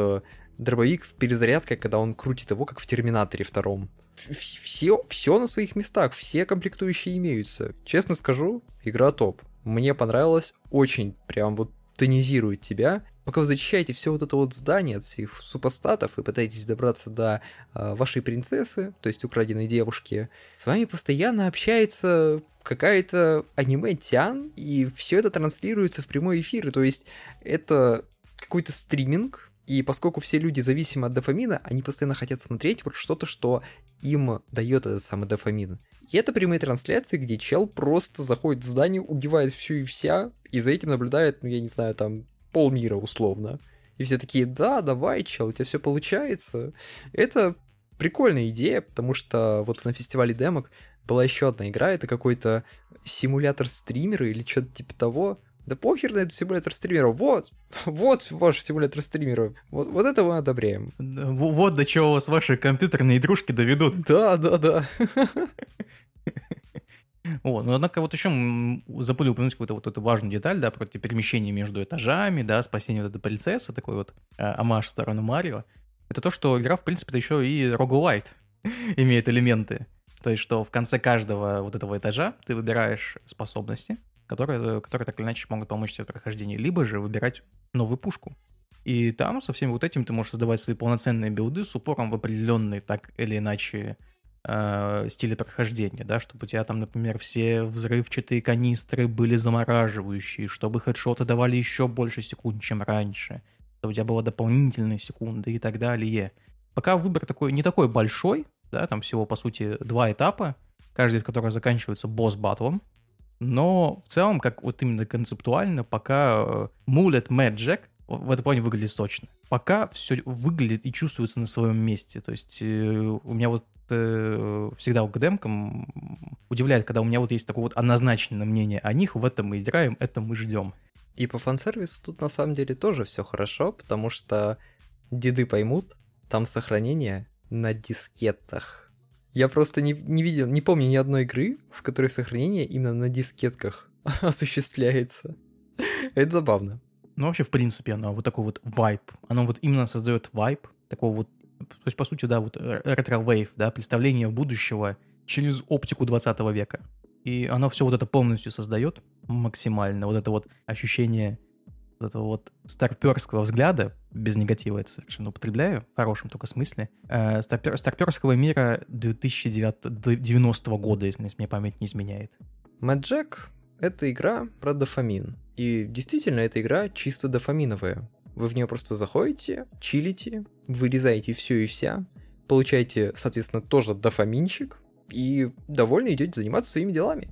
дробовик с перезарядкой, когда он крутит его, как в Терминаторе втором. Все на своих местах, все комплектующие имеются. Честно скажу, игра топ. Мне понравилась, очень прям вот тонизирует тебя. Пока вы зачищаете все вот это вот здание от всех супостатов и пытаетесь добраться до вашей принцессы, то есть украденной девушки, с вами постоянно общается какая-то аниме-тян, и все это транслируется в прямой эфир, то есть это какой-то стриминг, и поскольку все люди зависимы от дофамина, они постоянно хотят смотреть вот что-то, что им дает этот самый дофамин. И это прямые трансляции, где чел просто заходит в здание, убивает всю и вся, и за этим наблюдает, ну я не знаю, там полмира условно. И все такие, да, давай, чел, у тебя все получается. Это прикольная идея, потому что вот на фестивале демок была еще одна игра, это какой-то симулятор стримера или что-то типа того. Да похер на этот симулятор стримера, вот ваш симулятор стримера, вот это мы одобряем. Вот до чего вас ваши компьютерные игрушки доведут. Да. Ну, однако, вот еще забыли упомянуть какую-то вот эту важную деталь, да, про перемещение между этажами, да, спасение вот этой принцессы, такой вот омаж в сторону Марио. Это то, что игра, в принципе-то, еще и рогалайт имеет элементы. То есть, что в конце каждого вот этого этажа ты выбираешь способности, которые так или иначе могут помочь тебе в прохождении, либо же выбирать новую пушку. И там со всем вот этим ты можешь создавать свои полноценные билды с упором в определенные, так или иначе, стиле прохождения, да, чтобы у тебя там, например, все взрывчатые канистры были замораживающие, чтобы хедшоты давали еще больше секунд, чем раньше, чтобы у тебя было дополнительные секунды и так далее. Пока выбор такой не такой большой, да, там всего, по сути, два этапа, каждый из которых заканчивается босс-баттлом, но в целом, как вот именно концептуально, пока Mullet Mad Jack в этом плане выглядит сочно. Пока все выглядит и чувствуется на своем месте. То есть у меня вот всегда к демкам удивляет, когда у меня вот есть такое вот однозначное мнение о них, в этом мы играем, это мы ждем. И по фансервису тут на самом деле тоже все хорошо, потому что деды поймут, там сохранение на дискетах. Я просто не помню ни одной игры, в которой сохранение именно на дискетках осуществляется. Это забавно. Ну, вообще, в принципе, оно вот такой вот вайб. Оно вот именно создает вайб такого вот, то есть, по сути, да, вот ретро-вейв, да, представление будущего через оптику 20 века. И оно все вот это полностью создает максимально. Вот это вот ощущение вот этого вот старперского взгляда, без негатива это совершенно употребляю, в хорошем только смысле, старперского мира 2090 года, если мне память не изменяет. Mad Jack — это игра про дофамин. И действительно, эта игра чисто дофаминовая. Вы в нее просто заходите, чилите, вырезаете все и вся, получаете, соответственно, тоже дофаминчик и довольно идете заниматься своими делами.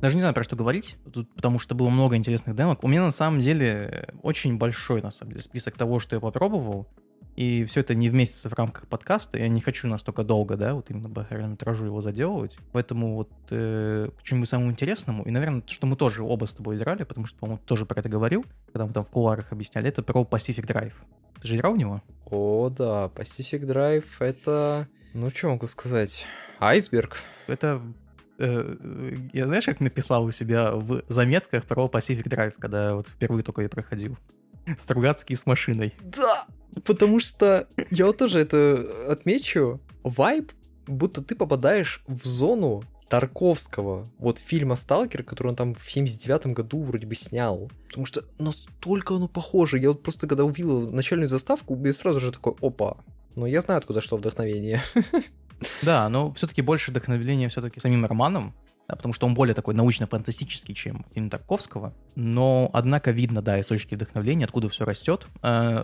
Даже не знаю, про что говорить, тут, потому что было много интересных демок. У меня на самом деле очень большой на самом деле список того, что я попробовал, и все это не вместится в рамках подкаста. Я не хочу настолько долго, да, вот именно хронометражу его заделывать. Поэтому вот к чему-нибудь самому интересному, и, наверное, что мы тоже оба с тобой играли, потому что, по-моему, тоже про это говорил, когда мы там в кулуарах объясняли, это про Pacific Drive. Ты же играл в него? О, да, Pacific Drive — это... Ну, что могу сказать? Айсберг. Это... я, знаешь, как написал у себя в заметках про Pacific Drive, когда вот впервые только я проходил? Стругацкий с машиной. Да! Потому что, я вот тоже это отмечу, вайб, будто ты попадаешь в зону Тарковского, вот фильма «Сталкер», который он там в 79-м году вроде бы снял. Потому что настолько оно похоже. Я вот просто когда увидел начальную заставку, я сразу же такой, опа, ну я знаю, откуда шло вдохновение. Да, но все-таки больше вдохновения все-таки самим романом, потому что он более такой научно-фантастический, чем фильм Тарковского. Но, однако, видно, да, источники вдохновения, откуда все растет.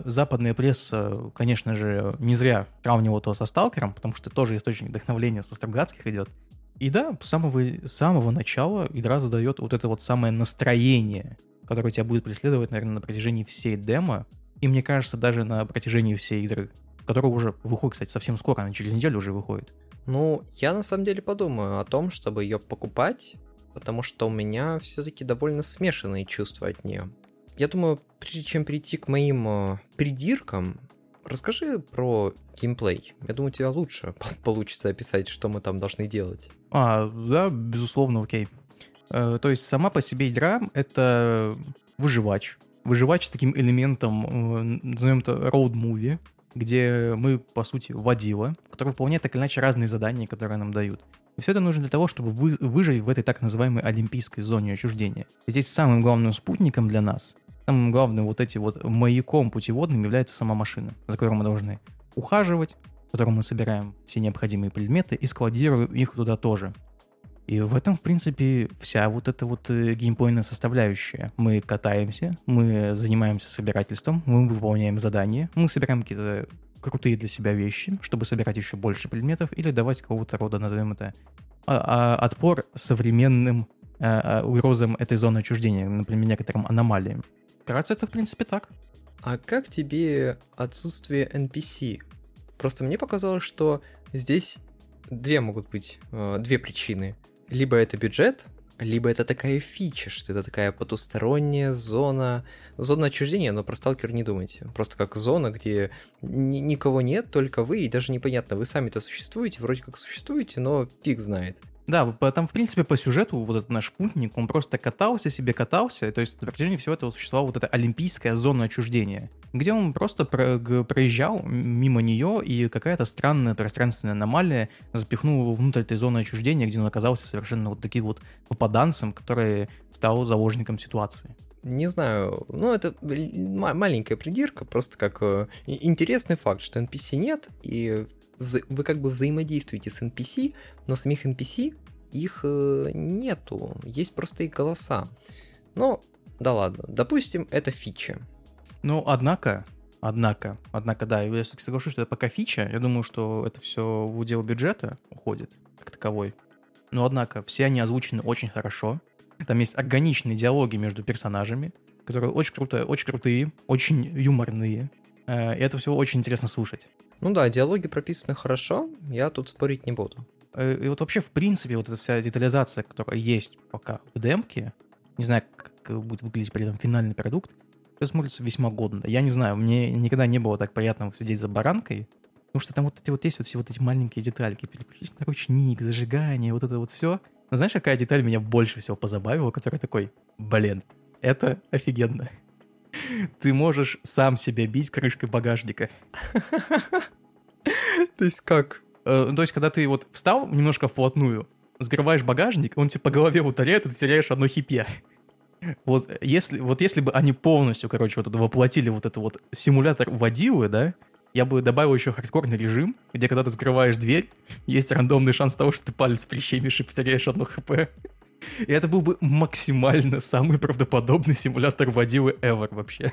Западная пресса, конечно же, не зря сравнивала его со «Сталкером», потому что тоже источник вдохновения со Стругацких идет. И да, с самого начала игра задает вот это вот самое настроение, которое тебя будет преследовать, наверное, на протяжении всей демо, и, мне кажется, даже на протяжении всей игры, которая уже выходит, кстати, совсем скоро, она через неделю уже выходит. Ну, я на самом деле подумаю о том, чтобы ее покупать, потому что у меня все-таки довольно смешанные чувства от нее. Я думаю, прежде чем перейти к моим придиркам, Расскажи про геймплей. Я думаю, у тебя лучше получится описать, что мы там должны делать. Да, безусловно, окей. То есть сама по себе игра — это выживач. Выживач с таким элементом, назовем это роуд-муви, где мы, по сути, водила, который выполняет так или иначе разные задания, которые нам дают. И все это нужно для того, чтобы выжить в этой так называемой олимпийской зоне отчуждения. Здесь самым главным спутником для нас, самым главным вот этим вот маяком путеводным является сама машина, за которой мы должны ухаживать, в которой мы собираем все необходимые предметы и складируем их туда тоже. И в этом, в принципе, вся вот эта вот геймплейная составляющая. Мы катаемся, мы занимаемся собирательством, мы выполняем задания, мы собираем какие-то крутые для себя вещи, чтобы собирать еще больше предметов или давать какого-то рода, назовем это, отпор современным угрозам этой зоны отчуждения, например, некоторым аномалиям. Кажется, это, в принципе, так. А как тебе отсутствие NPC? Просто мне показалось, что здесь две могут быть, две причины. Либо это бюджет, либо это такая фича, что это такая потусторонняя зона. Зона отчуждения, но про сталкер не думайте. Просто как зона, где никого нет, только вы, и даже непонятно, вы сами-то существуете, вроде как существуете, но фиг знает. Да, там, в принципе, по сюжету вот этот наш путник, он просто катался, то есть на протяжении всего этого существовала вот эта олимпийская зона отчуждения, где он просто проезжал мимо нее, и какая-то странная пространственная аномалия запихнула его внутрь этой зоны отчуждения, где он оказался совершенно вот таким вот попаданцем, который стал заложником ситуации. Не знаю, ну это маленькая придирка, просто как интересный факт, что NPC нет, и вы как бы взаимодействуете с NPC, но самих NPC их нету, есть просто их голоса. Ну, да ладно, допустим, это фича. Ну, однако, да, я соглашусь, что это пока фича, я думаю, что это все в удел бюджета уходит, как таковой. Но, однако, все они озвучены очень хорошо, там есть органичные диалоги между персонажами, которые очень круто, очень крутые, очень юморные, и это все очень интересно слушать. Ну да, диалоги прописаны хорошо, я тут спорить не буду. И вот вообще, в принципе, вот эта вся детализация, которая есть пока в демке, не знаю, как будет выглядеть при этом финальный продукт, смотрится весьма годно. Я не знаю, мне никогда не было так приятно сидеть за баранкой, потому что там вот эти вот есть вот все вот эти маленькие детальки, переключить на ручник, зажигание, вот это вот все. Но знаешь, какая деталь меня больше всего позабавила, которая такой, блин, это офигенно. Ты можешь сам себя бить крышкой багажника. То есть как? То есть когда ты вот встал немножко вплотную, сгрываешь багажник, он тебе по голове ударяет, и ты теряешь одно хипе. Вот если бы они полностью, вот воплотили вот этот вот симулятор водилы, да, я бы добавил еще хардкорный режим, где когда ты скрываешь дверь, есть рандомный шанс того, что ты палец прищемишь и потеряешь одно хп. И это был бы максимально самый правдоподобный симулятор водилы ever вообще.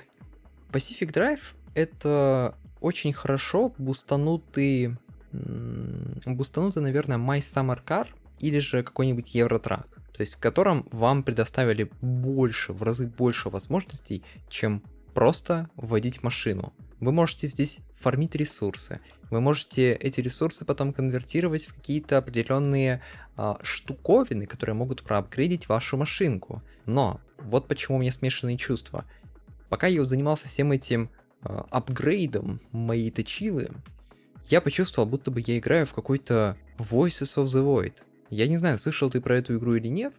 Pacific Drive — это очень хорошо бустанутый, наверное, My Summer Car или же какой-нибудь Евротрак, то есть в котором вам предоставили больше, в разы больше возможностей, чем просто водить машину. Вы можете здесь фармить ресурсы, вы можете эти ресурсы потом конвертировать в какие-то определенные штуковины, которые могут проапгрейдить вашу машинку. Но вот почему у меня смешанные чувства. Пока я вот занимался всем этим апгрейдом моей тачилы, я почувствовал, будто бы я играю в какой-то Voices of the Void. Я не знаю, слышал ты про эту игру или нет.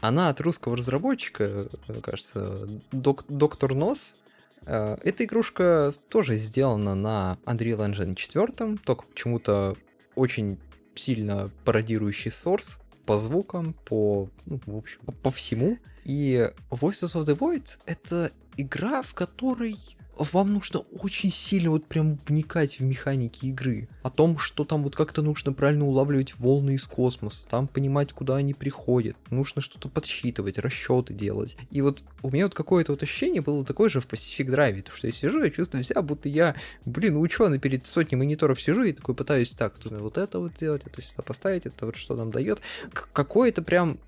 Она от русского разработчика, кажется, Доктор Нос. Эта игрушка тоже сделана на Unreal Engine 4, только почему-то очень сильно пародирующий Source по звукам, по всему. И Voices of the Void — это игра, в которой вам нужно очень сильно вот прям вникать в механики игры, о том, что там вот как-то нужно правильно улавливать волны из космоса, там понимать, куда они приходят, нужно что-то подсчитывать, расчеты делать. И вот у меня вот какое-то вот ощущение было такое же в Pacific Drive, потому что я сижу, я чувствую себя, будто я, ученый перед сотней мониторов сижу и такой пытаюсь так, тут вот это вот делать, это сюда поставить, это вот что нам дает. Какое-то прям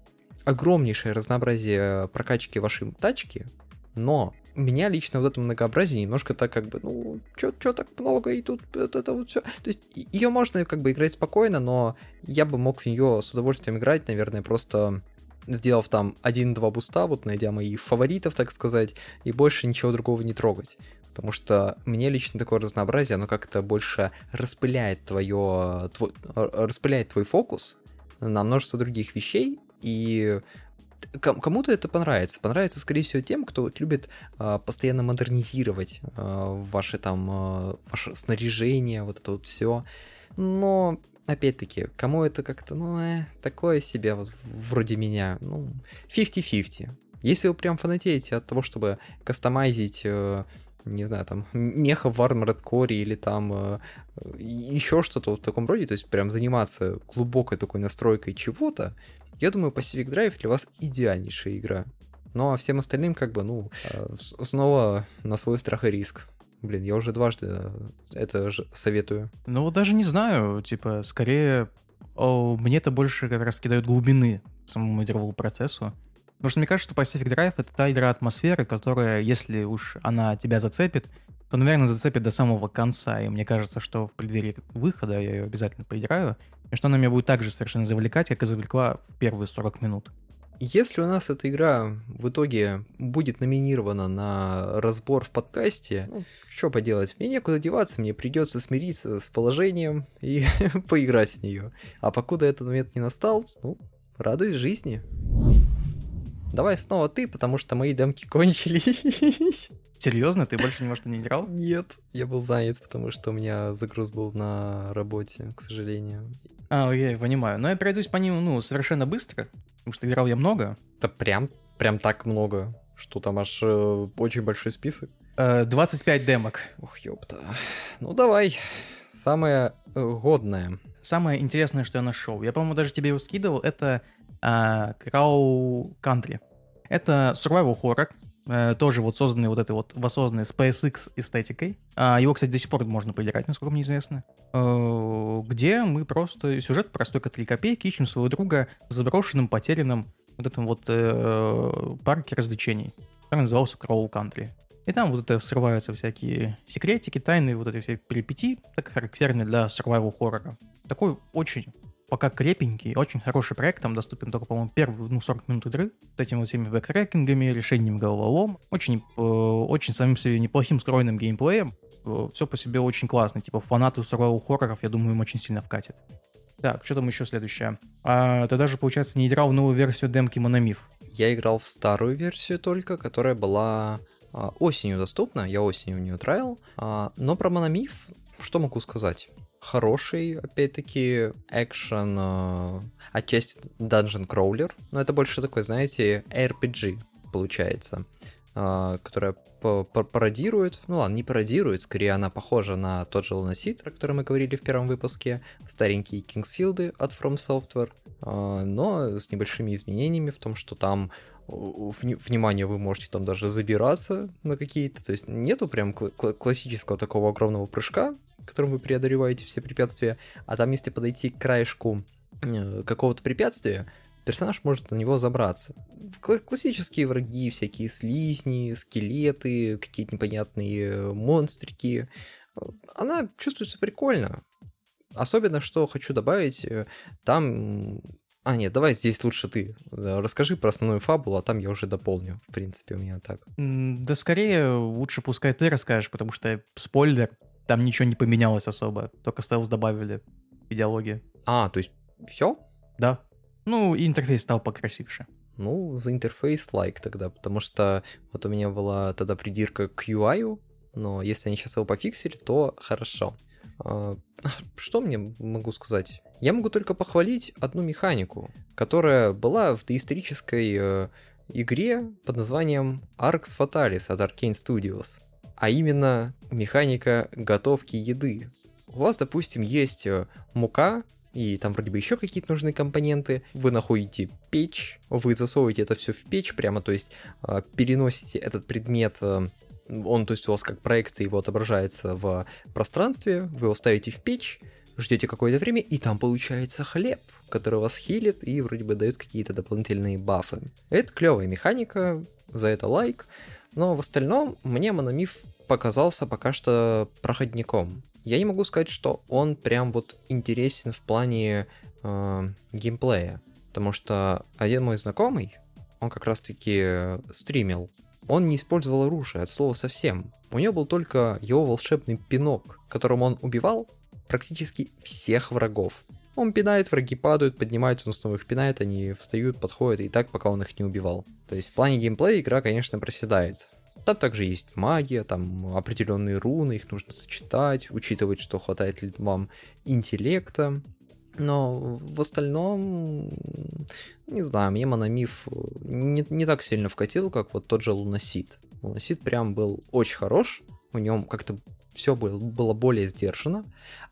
огромнейшее разнообразие прокачки вашей тачки, но меня лично вот это многообразие немножко так чё так много, и тут это вот все. То есть ее можно играть спокойно, но я бы мог в нее с удовольствием играть, наверное, просто сделав там 1-2 буста, вот найдя моих фаворитов, так сказать, и больше ничего другого не трогать. потому что мне лично такое разнообразие, оно как-то больше распыляет распыляет твой фокус на множество других вещей, и кому-то это понравится. Понравится, скорее всего, тем, кто любит постоянно модернизировать ваше снаряжение, вот это вот все. Но, опять-таки, кому это как-то, такое себе, вот, вроде меня, 50-50. Если вы прям фанатеете от того, чтобы кастомайзить, не знаю, там, меха в Armored Core или там еще что-то в таком роде, то есть прям заниматься глубокой такой настройкой чего-то, я думаю, Pacific Drive для вас идеальнейшая игра. Ну, а всем остальным, снова на свой страх и риск. Блин, я уже дважды это же советую. Даже не знаю, скорее, мне-то больше как раз кидают глубины самому игровому процессу. Потому что мне кажется, что Pacific Drive — это та игра атмосферы, которая, если уж она тебя зацепит, то, наверное, зацепит до самого конца. И мне кажется, что в преддверии выхода я ее обязательно поиграю, и что она меня будет так же совершенно завлекать, как и завлекла в первые 40 минут. Если у нас эта игра в итоге будет номинирована на разбор в подкасте, что поделать, мне некуда деваться, мне придется смириться с положением и поиграть с нее. А покуда этот момент не настал, радуюсь жизни. Давай снова ты, потому что мои демки кончились. Серьезно? Ты больше ни во что не играл? Нет, я был занят, потому что у меня загруз был на работе, к сожалению. Я понимаю. Но я пройдусь по ним, совершенно быстро, потому что играл я много. Да прям так много, что там аж очень большой список. 25 демок. Ух, ёпта. Давай. Самое годное. Самое интересное, что я нашел. Я, по-моему, даже тебе его скидывал. Это Crow Country. Это survival horror, тоже созданный воссозданный с PSX эстетикой. Его, кстати, до сих пор можно поиграть, насколько мне известно. Где мы просто сюжет простой, как 3 копейки, ищем своего друга в заброшенном, потерянном парке развлечений, который назывался Crow Country. И там вскрываются всякие секретики, тайны, все перипетии, так характерны для survival хоррора. Такой очень пока крепенький, очень хороший проект, там доступен только, по-моему, первые 40 минут игры, с этими всеми бэктрекингами, решением головолом, очень самим себе неплохим скроенным геймплеем, все по себе очень классно, фанаты survival хорроров, я думаю, им очень сильно вкатит. Так, что там еще следующее? Ты даже, получается, не играл в новую версию демки Monomyth. Я играл в старую версию только, которая была осенью доступна, я осенью в нее траил, но про Monomyth что могу сказать? Хороший, опять-таки, экшен, отчасти Dungeon Crawler, но это больше такой, знаете, RPG получается, которая пародирует, не пародирует, скорее она похожа на тот же Luna Sitra, о котором мы говорили в первом выпуске, старенькие Kingsfield от From Software, но с небольшими изменениями в том, что там внимание, вы можете там даже забираться на какие-то, то есть нету прям классического такого огромного прыжка, которым вы преодолеваете все препятствия, а там если подойти к краешку какого-то препятствия, персонаж может на него забраться. Классические враги, всякие слизни, скелеты, какие-то непонятные монстрики. Она чувствуется прикольно. Особенно, что хочу добавить, там... давай здесь лучше ты. Расскажи про основную фабулу, а там я уже дополню. В принципе, у меня так. Да скорее лучше пускай ты расскажешь, потому что спойлер, там ничего не поменялось особо. Только стелс добавили в идеологии. То есть все? Да. И интерфейс стал покрасивше. За интерфейс лайк тогда, потому что у меня была тогда придирка к UI, но если они сейчас его пофиксили, то хорошо. Что мне могу сказать? Я могу только похвалить одну механику, которая была в доисторической игре под названием Arx Fatalis от Arcane Studios, а именно механика готовки еды. У вас, допустим, есть мука, и там вроде бы еще какие-то нужные компоненты. Вы находите печь, вы засовываете это все в печь прямо, то есть переносите этот предмет... Он, то есть у вас как проекция его отображается в пространстве, вы его ставите в печь, ждете какое-то время, и там получается хлеб, который вас хилит и вроде бы дает какие-то дополнительные бафы. Это клевая механика, за это лайк, но в остальном мне Monomyth показался пока что проходником. Я не могу сказать, что он прям интересен в плане геймплея, потому что один мой знакомый, он как раз-таки стримил Он не использовал оружие от слова совсем. У него был только его волшебный пинок, которым он убивал практически всех врагов. Он пинает, враги падают, поднимаются, он снова их пинает, они встают, подходят, и так, пока он их не убивал. То есть в плане геймплея игра, конечно, проседает. Там также есть магия, там определенные руны, их нужно сочетать, учитывать, что хватает ли вам интеллекта. Но в остальном, не знаю, мне Monomyth не так сильно вкатил, как вот тот же Luna Sitra. Luna Sitra прям был очень хорош, в нем как-то все было более сдержано.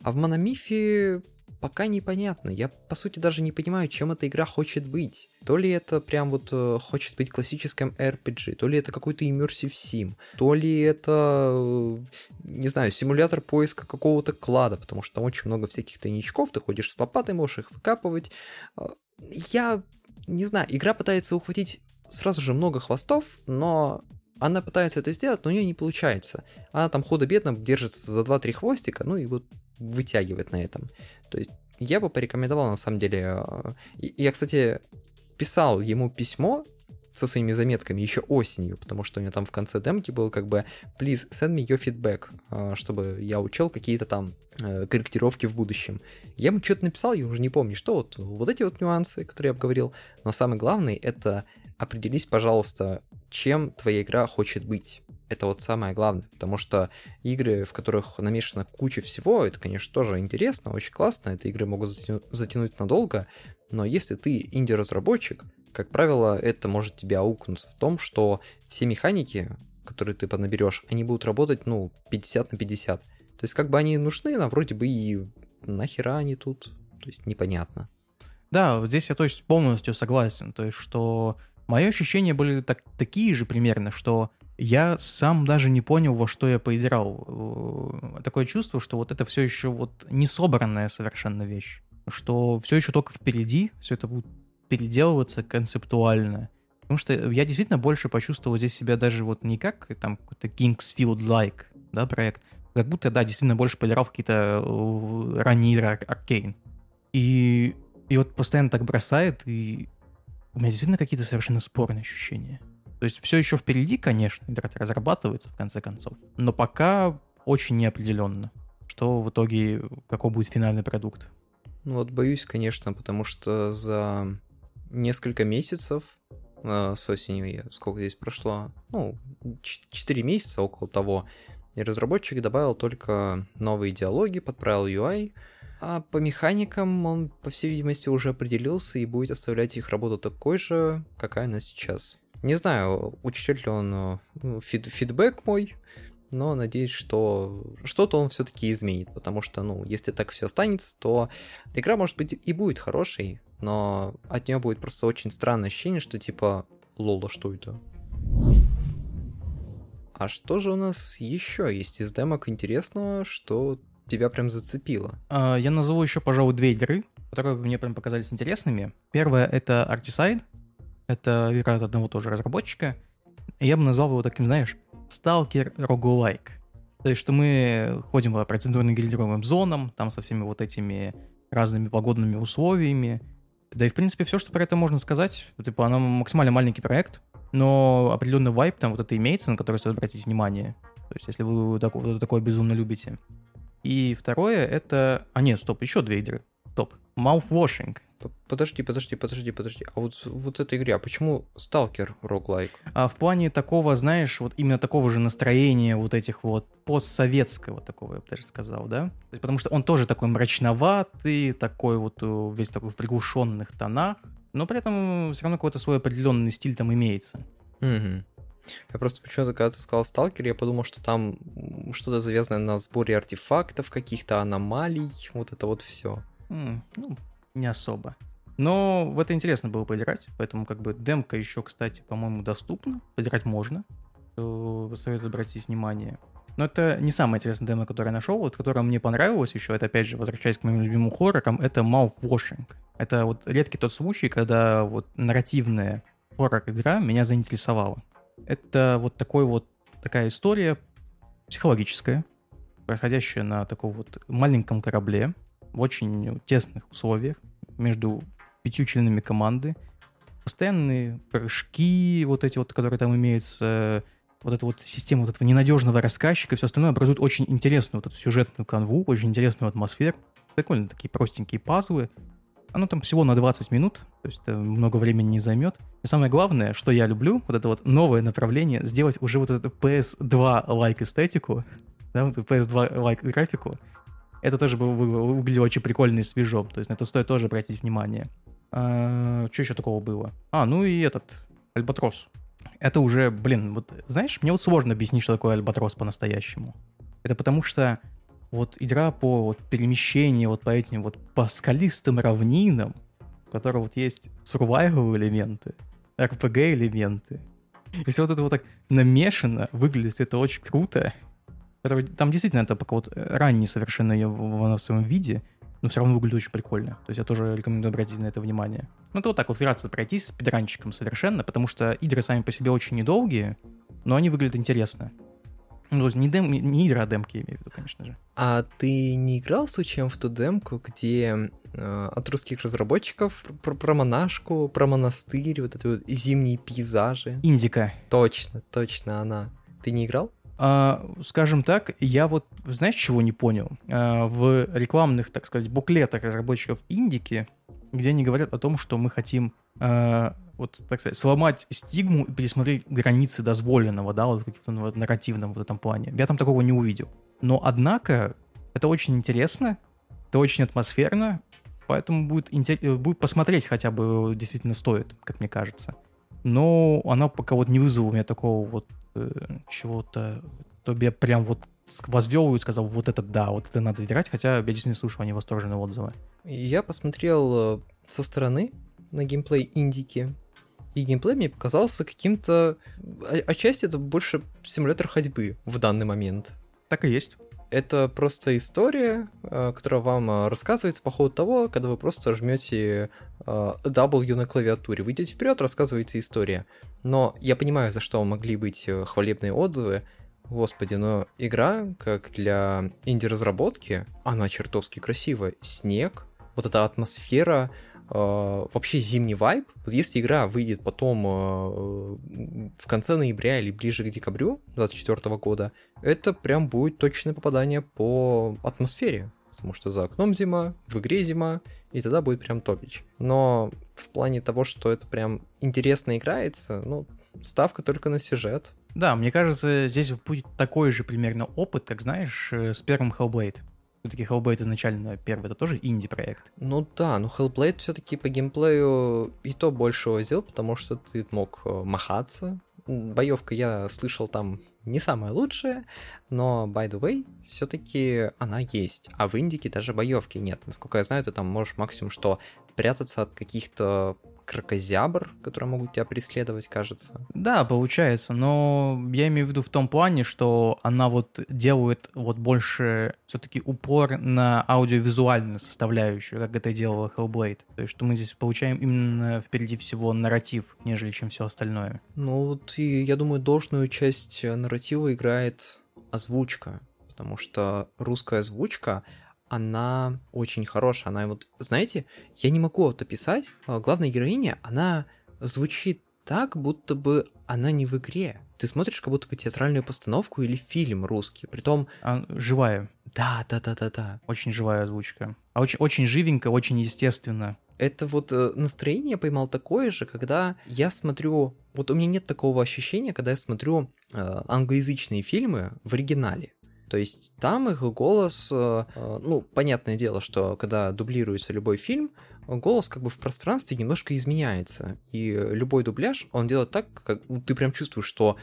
А в Monomyth пока непонятно, я по сути даже не понимаю, чем эта игра хочет быть. То ли это прям вот хочет быть классическим RPG, то ли это какой-то immersive sim, то ли это, не знаю, симулятор поиска какого-то клада, потому что там очень много всяких тайничков, ты ходишь с лопатой, можешь их выкапывать. Я не знаю, игра пытается ухватить сразу же много хвостов, но она пытается это сделать, но у нее не получается. Она там худо-бедно держится за 2-3 хвостика, ну и вот вытягивает на этом. То есть я бы порекомендовал, на самом деле. Я, кстати, писал ему письмо со своими заметками еще осенью, потому что у него там в конце демки был как бы «Please send me your feedback», чтобы я учел какие-то там корректировки в будущем. Я ему что-то написал, я уже не помню, что вот эти вот нюансы, которые я обговорил. Но самый главный — это определись, пожалуйста, чем твоя игра хочет быть. Это вот самое главное, потому что игры, в которых намешана куча всего, это, конечно, тоже интересно, очень классно, эти игры могут затянуть надолго, но если ты инди-разработчик, как правило, это может тебя аукнуться в том, что все механики, которые ты поднаберешь, они будут работать, 50/50. То есть как бы они нужны, но вроде бы и нахера они тут, то есть непонятно. Да, здесь я, полностью согласен, что мои ощущения были такие же примерно, что я сам даже не понял, во что я поиграл. Такое чувство, что вот это все еще не собранная совершенно вещь. Что все еще только впереди, все это будет переделываться концептуально. Потому что я действительно больше почувствовал здесь себя даже не как там какой-то Kingsfield-like, да, проект. Как будто, да, действительно больше поиграл в какие-то ранние игры Arcane. И постоянно так бросает, и у меня действительно какие-то совершенно спорные ощущения. То есть все еще впереди, конечно, игра разрабатывается, в конце концов. Но пока очень неопределенно, что в итоге, какой будет финальный продукт. Боюсь, конечно, потому что за несколько месяцев с осенью, сколько здесь прошло, 4 месяца около того, разработчик добавил только новые диалоги, подправил UI, а по механикам он, по всей видимости, уже определился и будет оставлять их работу такой же, какая она сейчас. Не знаю, учтет ли он фидбэк мой, но надеюсь, что что-то он все-таки изменит, потому что, если так все останется, то игра, может быть, и будет хорошей, но от нее будет просто очень странное ощущение, что типа «Лола, что это?». А что же у нас еще есть из демок интересного, что тебя прям зацепило? Я назову еще, пожалуй, 2 игры, которые мне прям показались интересными. Первая — это Artiside. Это игра от одного тоже разработчика. Я бы назвал его таким, Stalker Roguelike. То есть, что мы ходим по процедурно-гильдеровым зонам, там со всеми этими разными погодными условиями. Да и, в принципе, все, что про это можно сказать. Она максимально маленький проект, но определенный вайб там это имеется, на который стоит обратить внимание. То есть, если вы такое безумно любите. И второе — это... еще 2 игры. Mouthwashing. Подожди. А вот эта игра, почему Stalker Roguelike? А в плане такого, именно такого же настроения этих постсоветского такого, я бы даже сказал, да? То есть, потому что он тоже такой мрачноватый, такой весь такой в приглушенных тонах, но при этом все равно какой-то свой определенный стиль там имеется. Угу. Я просто почему-то, когда ты сказал «Сталкер», я подумал, что там что-то завязано на сборе артефактов, каких-то аномалий, все. Не особо. Но в это интересно было поиграть, поэтому демка еще, кстати, по-моему, доступна, поиграть можно, советую обратить внимание. Но это не самая интересная демо, которую я нашел, которая мне понравилась еще, это опять же, возвращаясь к моим любимым хоррорам, это Mouthwashing. Это редкий тот случай, когда нарративная хоррор-игра меня заинтересовала. Это такая история психологическая, происходящая на таком маленьком корабле, в очень тесных условиях между 5 членами команды. постоянные прыжки, вот эти вот, которые там имеются, вот эта вот система вот этого ненадежного рассказчика и все остальное образует очень интересную вот эту сюжетную канву, очень интересную атмосферу. Прикольно, такие простенькие пазлы. Оно там всего на 20 минут, то есть это много времени не займет. И самое главное, что я люблю, вот это вот новое направление, сделать уже вот эту PS2-like эстетику, да, вот PS2-like графику. Это тоже выглядело очень прикольно и свежо, то есть на это стоит тоже обратить внимание. Что еще такого было? Ну и этот, Albatroz. Это уже, вот знаешь, мне вот сложно объяснить, что такое Albatroz по-настоящему. Это потому что вот игра по вот перемещению вот по этим вот по скалистым равнинам, в которой вот есть survival элементы, RPG элементы. И все вот это вот так намешано, выглядит это очень круто. Там действительно это пока вот ранний совершенно ее в своем виде, но все равно выглядит очень прикольно. То есть я тоже рекомендую обратить на это внимание. Ну, это вот так вот вкратце пройтись с спидранчиком совершенно, потому что игры сами по себе очень недолгие, но они выглядят интересно. Ну, то есть не игра, а демки, я имею в виду, конечно же. А ты не играл случаем в ту демку, где от русских разработчиков про монашку, про монастырь, вот эти вот зимние пейзажи? «ИНДИКА». Точно, она. Ты не играл? Скажем так, я вот, знаешь, чего не понял? В рекламных, так сказать, буклетах разработчиков «Индики», где они говорят о том, что мы хотим, вот, так сказать, сломать стигму и пересмотреть границы дозволенного, да, вот в каком-то нарративном вот этом плане. Я там такого не увидел. Но, однако, это очень интересно, это очень атмосферно, поэтому будет посмотреть хотя бы действительно стоит, как мне кажется. Но она пока вот не вызвала у меня такого вот чего-то, чтобы я прям вот возвел и сказал, вот это да, вот это надо играть, хотя я действительно слушал они восторженные отзывы. Я посмотрел со стороны на геймплей «Индики», и геймплей мне показался каким-то... Отчасти это больше симулятор ходьбы в данный момент. Так и есть. Это просто история, которая вам рассказывается по ходу того, когда вы просто жмете W на клавиатуре. Вы идете вперед, рассказываете историю. Но я понимаю, за что могли быть хвалебные отзывы. Господи, но игра, как для инди-разработки, она чертовски красивая. Снег, вот эта атмосфера, вообще зимний вайб. Вот если игра выйдет потом в конце ноября или ближе к декабрю 2024 года, это прям будет точное попадание по атмосфере. Потому что за окном зима, в игре зима, и тогда будет прям топич. Но в плане того, что это прям интересно играется, ставка только на сюжет. Да, мне кажется, здесь будет такой же примерно опыт, как, знаешь, с первым Hellblade. Все-таки Hellblade изначально первый, это тоже инди-проект. Hellblade все-таки по геймплею и то большего сделал, потому что ты мог махаться. Боевка, я слышал, там не самая лучшая, но, by the way, все-таки она есть. А в «Индике» даже боевки нет. Насколько я знаю, ты там можешь максимум что прятаться от каких-то кракозябр, которые могут тебя преследовать, кажется. Да, получается, но я имею в виду в том плане, что она вот делает вот больше все-таки упор на аудиовизуальную составляющую, как это делала Hellblade. То есть, что мы здесь получаем именно впереди всего нарратив, нежели чем все остальное. И я думаю, должную часть нарратива играет озвучка, потому что русская озвучка, она очень хорошая, она вот, знаете, я не могу это описать, главная героиня, она звучит так, будто бы она не в игре. Ты смотришь как будто бы театральную постановку или фильм русский, притом... Живая. Да. Очень живая озвучка. Очень живенько, очень естественно. Это вот настроение я поймал такое же, когда я смотрю... Вот у меня нет такого ощущения, когда я смотрю англоязычные фильмы в оригинале. То есть там их голос, понятное дело, что когда дублируется любой фильм, голос как бы в пространстве немножко изменяется. И любой дубляж, он делает так, как ты прям чувствуешь, что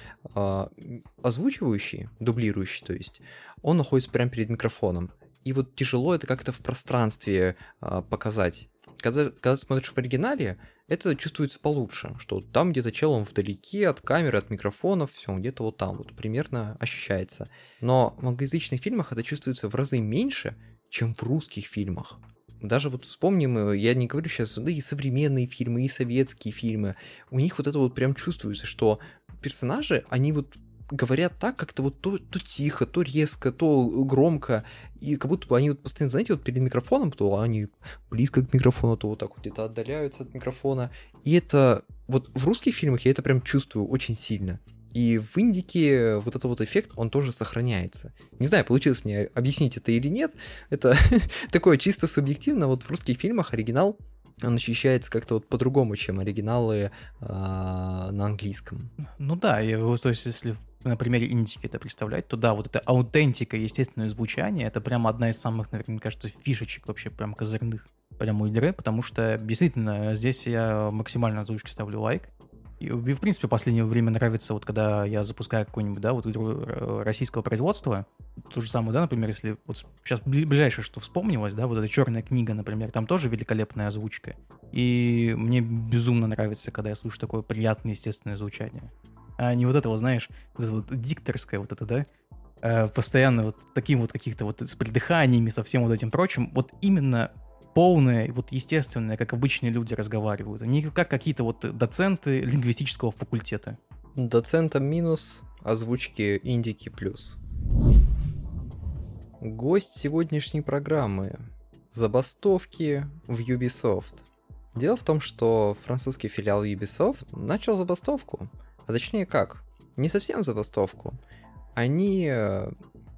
озвучивающий, дублирующий, то есть, он находится прямо перед микрофоном. И вот тяжело это как-то в пространстве показать. Когда смотришь в оригинале, это чувствуется получше, что там где-то чел, он вдалеке от камеры, от микрофонов, все, он где-то вот там вот примерно ощущается. Но в англоязычных фильмах это чувствуется в разы меньше, чем в русских фильмах. Даже вот вспомним, я не говорю сейчас, да и современные фильмы, и советские фильмы, у них вот это вот прям чувствуется, что персонажи, они вот говорят так как-то вот то тихо, то резко, то громко, и как будто бы они вот постоянно, знаете, вот перед микрофоном, то они близко к микрофону, то вот так вот где-то отдаляются от микрофона, и это вот в русских фильмах я это прям чувствую очень сильно. И в «Индике» вот этот вот эффект, он тоже сохраняется. Не знаю, получилось мне объяснить это или нет, это такое чисто субъективно, вот в русских фильмах оригинал, он ощущается как-то вот по-другому, чем оригиналы на английском. Ну да, то есть если на примере «Индики» это представлять, то да, вот эта аутентика, естественное звучание, это прям одна из самых, наверное, мне кажется, фишечек вообще прям козырных прям у игры, потому что действительно здесь я максимально озвучке ставлю лайк. И, в принципе, в последнее время нравится, вот когда я запускаю какую-нибудь, да, вот игру российского производства, то же самое, да, например, если вот сейчас ближайшее, что вспомнилось, да, вот эта «Черная книга», например, там тоже великолепная озвучка. И мне безумно нравится, когда я слышу такое приятное, естественное звучание. А не вот этого, знаешь, вот дикторское вот это, да, постоянно вот таким вот каких-то вот с придыханиями, со всем вот этим прочим, вот именно полное, вот естественное, как обычные люди разговаривают, а не как какие-то вот доценты лингвистического факультета. Доцентам минус, озвучки «Индики» плюс. Гость сегодняшней программы – забастовки в Ubisoft. Дело в том, что французский филиал Ubisoft начал забастовку, а точнее как, не совсем забастовку. Они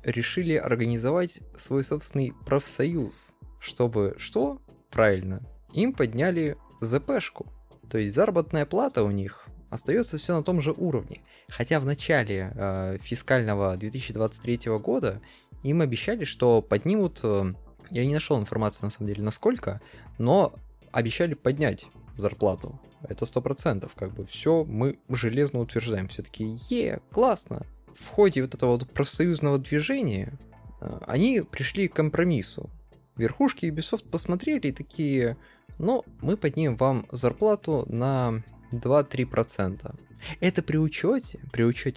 решили организовать свой собственный профсоюз, чтобы что? Правильно. Им подняли ЗПшку. То есть заработная плата у них остается все на том же уровне. Хотя в начале фискального 2023 года им обещали, что поднимут... я не нашел информацию, на самом деле, насколько, но обещали поднять зарплату. Это 100%. Как бы все мы железно утверждаем. Все такие, классно. В ходе вот этого вот профсоюзного движения они пришли к компромиссу. Верхушки Ubisoft посмотрели и такие, мы поднимем вам зарплату на 2-3%. Это при учете,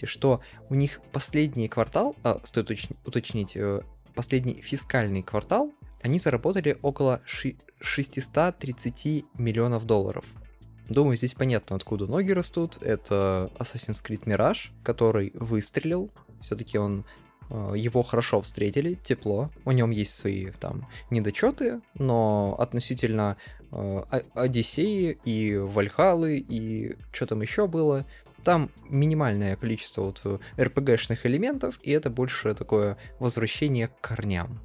что у них последний квартал, стоит уточнить, последний фискальный квартал, они заработали около 630 миллионов долларов. Думаю, здесь понятно, откуда ноги растут. Это Assassin's Creed Mirage, который выстрелил. Все-таки его хорошо встретили, тепло, у нем есть свои там недочеты, но относительно Одиссеи и Вальхалы и что там еще было, там минимальное количество вот РПГшных элементов, и это больше такое возвращение к корням.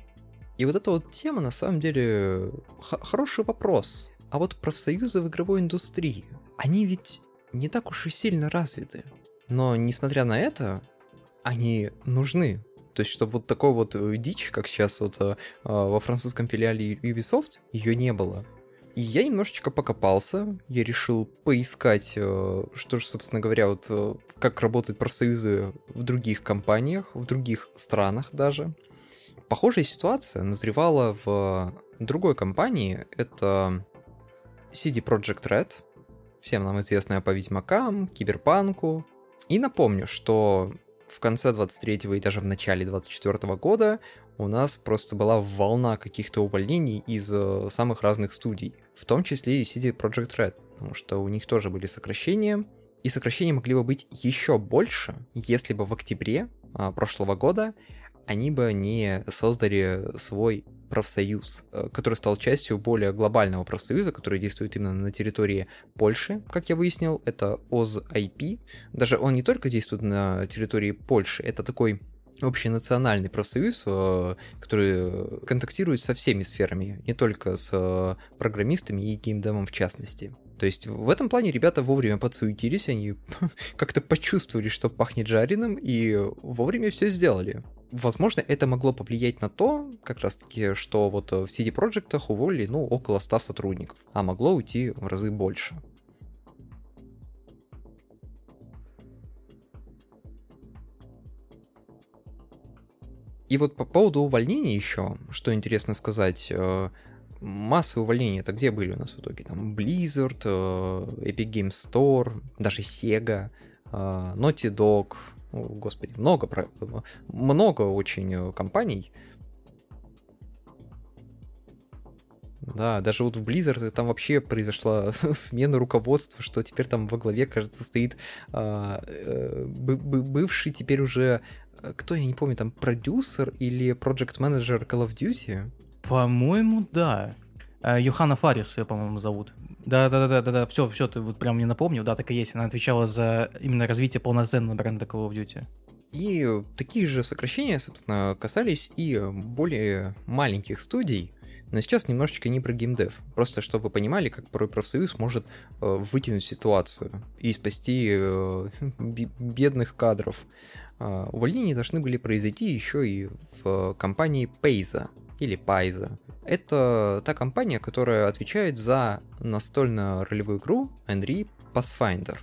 И вот эта вот тема на самом деле хороший вопрос. А вот профсоюзы в игровой индустрии, они ведь не так уж и сильно развиты, но несмотря на это, они нужны. То есть, чтобы вот такой вот дичь, как сейчас вот во французском филиале Ubisoft, ее не было. И я немножечко покопался, я решил поискать, что же, собственно говоря, вот как работают профсоюзы в других компаниях, в других странах даже. Похожая ситуация назревала в другой компании, это CD Projekt Red, всем нам известная по Ведьмакам, Киберпанку. И напомню, что в конце 23-го и даже в начале 24-го года у нас просто была волна каких-то увольнений из самых разных студий, в том числе и CD Projekt Red, потому что у них тоже были сокращения, и сокращения могли бы быть еще больше, если бы в октябре прошлого года они бы не создали свой профсоюз, который стал частью более глобального профсоюза, который действует именно на территории Польши, как я выяснил, это ОЗ-АйПи. Даже он не только действует на территории Польши, это такой общенациональный профсоюз, который контактирует со всеми сферами, не только с программистами и геймдевом в частности. То есть в этом плане ребята вовремя подсуетились, они как-то почувствовали, что пахнет жареным, и вовремя все сделали. Возможно, это могло повлиять на то, как раз-таки, что вот в CD Projekt'ах уволили, около 100 сотрудников, а могло уйти в разы больше. И вот по поводу увольнений еще, что интересно сказать, массы увольнений, это где были у нас в итоге? Там Blizzard, Epic Games Store, даже Sega, Naughty Dog... Господи, много очень компаний. Да, даже вот в Blizzard там вообще произошла смена руководства, что теперь там во главе, кажется, стоит бывший теперь уже, кто, я не помню, там продюсер или проджект-менеджер Call of Duty? По-моему, да. Йохана Фаррис, ее, по-моему, зовут. Да, все, ты вот прям не напомнил, да, так и есть. Она отвечала за именно развитие полноценного бренда Call of Duty. И такие же сокращения, собственно, касались и более маленьких студий, но сейчас немножечко не про геймдев. Просто чтобы вы понимали, как порой профсоюз может вытянуть ситуацию и спасти бедных кадров. Увольнения должны были произойти еще и в компании Paiza. Или Paiza. Это та компания, которая отвечает за настольно-ролевую игру Henry Pathfinder.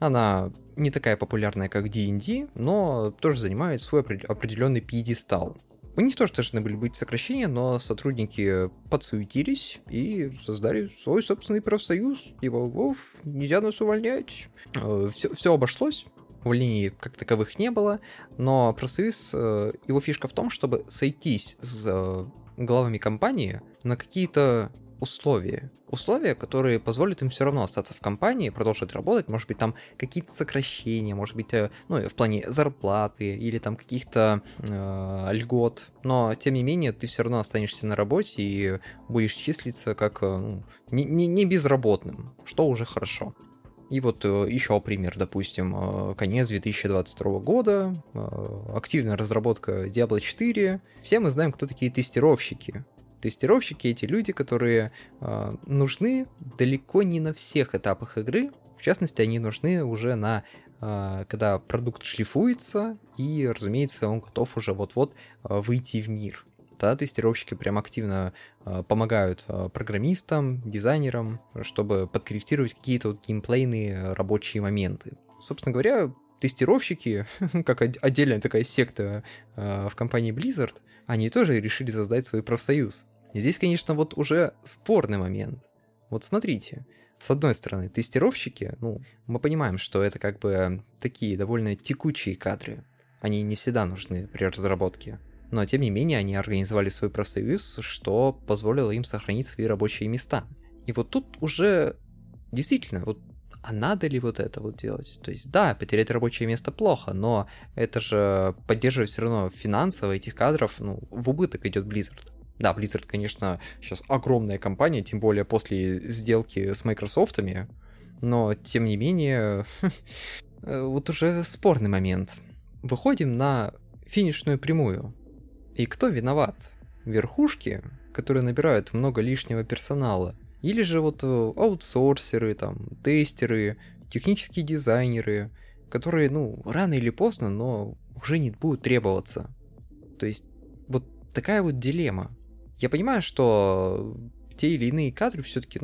Она не такая популярная, как D&D, но тоже занимает свой определенный пьедестал. У них тоже должны были быть сокращения, но сотрудники подсуетились и создали свой собственный профсоюз. Его нельзя нас увольнять. Все обошлось. Увольнений как таковых не было, но профсоюз, его фишка в том, чтобы сойтись с главами компании на какие-то условия. Условия, которые позволят им все равно остаться в компании, продолжить работать, может быть, там какие-то сокращения, может быть, в плане зарплаты или там каких-то льгот, но, тем не менее, ты все равно останешься на работе и будешь числиться как не безработным, что уже хорошо. И вот еще пример, допустим, конец 2022 года, активная разработка Diablo 4. Все мы знаем, кто такие тестировщики. Тестировщики — эти люди, которые нужны далеко не на всех этапах игры. В частности, они нужны уже когда продукт шлифуется, и, разумеется, он готов уже вот-вот выйти в мир. Да, тестировщики прям активно помогают программистам, дизайнерам, чтобы подкорректировать какие-то вот геймплейные рабочие моменты. Собственно говоря, тестировщики, как отдельная такая секта в компании Blizzard, они тоже решили создать свой профсоюз. И здесь, конечно, вот уже спорный момент. Вот смотрите, с одной стороны, тестировщики, мы понимаем, что это как бы такие довольно текучие кадры. Они не всегда нужны при разработке. Но, тем не менее, они организовали свой профсоюз, что позволило им сохранить свои рабочие места. И вот тут уже действительно, а надо ли вот это вот делать? То есть, да, потерять рабочее место плохо, но это же поддерживать все равно финансово этих кадров, в убыток идет Blizzard. Да, Blizzard, конечно, сейчас огромная компания, тем более после сделки с Microsoft-ами, но, тем не менее, вот уже спорный момент. Выходим на финишную прямую. И кто виноват? Верхушки, которые набирают много лишнего персонала? Или же вот аутсорсеры, тестеры, технические дизайнеры, которые, рано или поздно, но уже не будут требоваться? То есть, вот такая вот дилемма. Я понимаю, что те или иные кадры все-таки,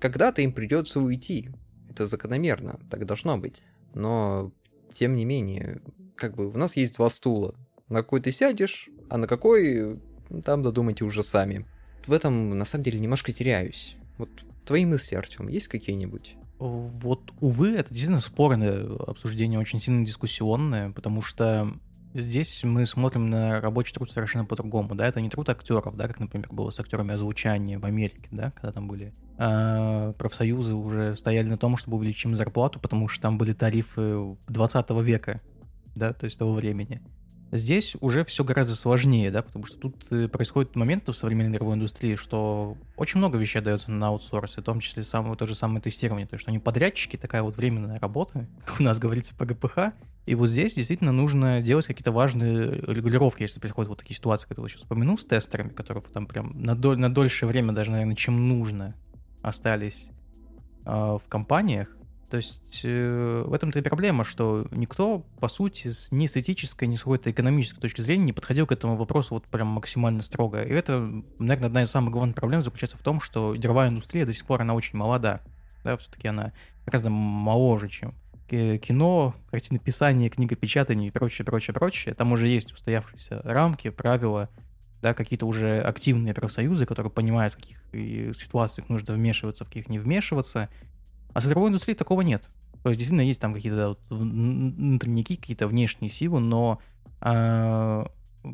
когда-то им придется уйти. Это закономерно, так должно быть. Но, тем не менее, у нас есть два стула. На какой ты сядешь, а на какой, там додумайте уже сами. В этом, на самом деле, немножко теряюсь. Вот твои мысли, Артём, есть какие-нибудь? Вот, увы, это действительно спорное обсуждение, очень сильно дискуссионное, потому что здесь мы смотрим на рабочий труд совершенно по-другому, да, это не труд актеров, да, как, например, было с актерами озвучания в Америке, да, когда там были профсоюзы уже стояли на том, чтобы увеличить им зарплату, потому что там были тарифы 20 века, да, то есть того времени. Здесь уже все гораздо сложнее, да, потому что тут происходит момент в современной игровой индустрии, что очень много вещей дается на аутсорс, в том числе то же самое тестирование, то есть что они подрядчики, такая вот временная работа, как у нас говорится по ГПХ, и вот здесь действительно нужно делать какие-то важные регулировки, если происходят вот такие ситуации, как я сейчас упомянул, с тестерами, которые там прям на дольшее время даже, наверное, чем нужно остались в компаниях. То есть в этом-то и проблема, что никто, по сути, ни с этической, ни с какой-то экономической точки зрения не подходил к этому вопросу вот прям максимально строго. И это, наверное, одна из самых главных проблем заключается в том, что игровая индустрия до сих пор, она очень молода. Да, все-таки она гораздо моложе, чем кино, картинописание, книгопечатание и прочее. Там уже есть устоявшиеся рамки, правила, да, какие-то уже активные профсоюзы, которые понимают, в каких ситуациях нужно вмешиваться, в каких не вмешиваться. А с игровой индустрией такого нет. То есть, действительно, есть там какие-то внутренники, какие-то внешние силы, но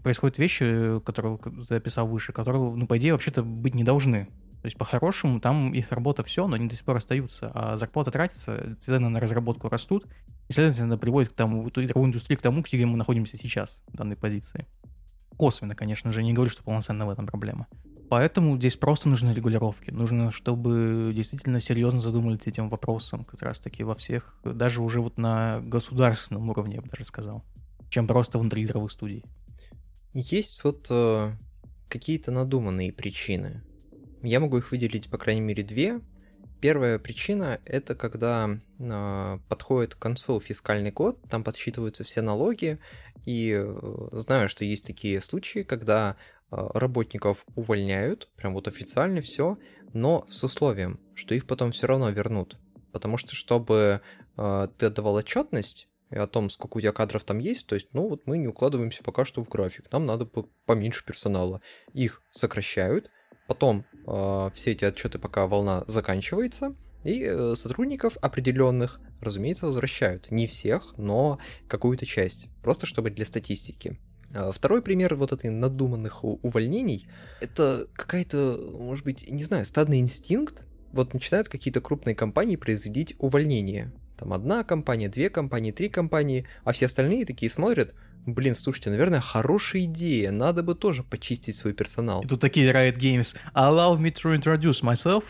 происходят вещи, которые я описал выше, которые, по идее, вообще-то быть не должны. То есть, по-хорошему, там их работа все, но они до сих пор остаются, а зарплата тратится, цены на разработку растут, и, следовательно, приводит к тому, игровую индустрию к тому, где мы находимся сейчас, в данной позиции. Косвенно, конечно же, не говорю, что полноценно в этом проблема. Поэтому здесь просто нужны регулировки. Нужно, чтобы действительно серьезно задумались этим вопросом, как раз таки во всех, даже уже вот на государственном уровне, я бы даже сказал, чем просто внутри игровых студий. Есть вот какие-то надуманные причины. Я могу их выделить, по крайней мере, две. Первая причина – это когда подходит к концу фискальный год, там подсчитываются все налоги, и знаю, что есть такие случаи, когда работников увольняют, прям вот официально все, но с условием, что их потом все равно вернут. Потому что, чтобы ты отдавал отчетность о том, сколько у тебя кадров там есть, то есть, ну вот мы не укладываемся пока что в график, нам надо поменьше персонала. Их сокращают, потом все эти отчеты, пока волна заканчивается, и сотрудников определенных, разумеется, возвращают. Не всех, но какую-то часть, просто чтобы для статистики. Второй пример вот этой надуманных увольнений – это какая-то, может быть, не знаю, стадный инстинкт. Вот начинают какие-то крупные компании производить увольнения. Там одна компания, две компании, три компании, а все остальные такие смотрят: блин, слушайте, наверное, хорошая идея, надо бы тоже почистить свой персонал. И тут такие Riot Games: allow me to introduce myself.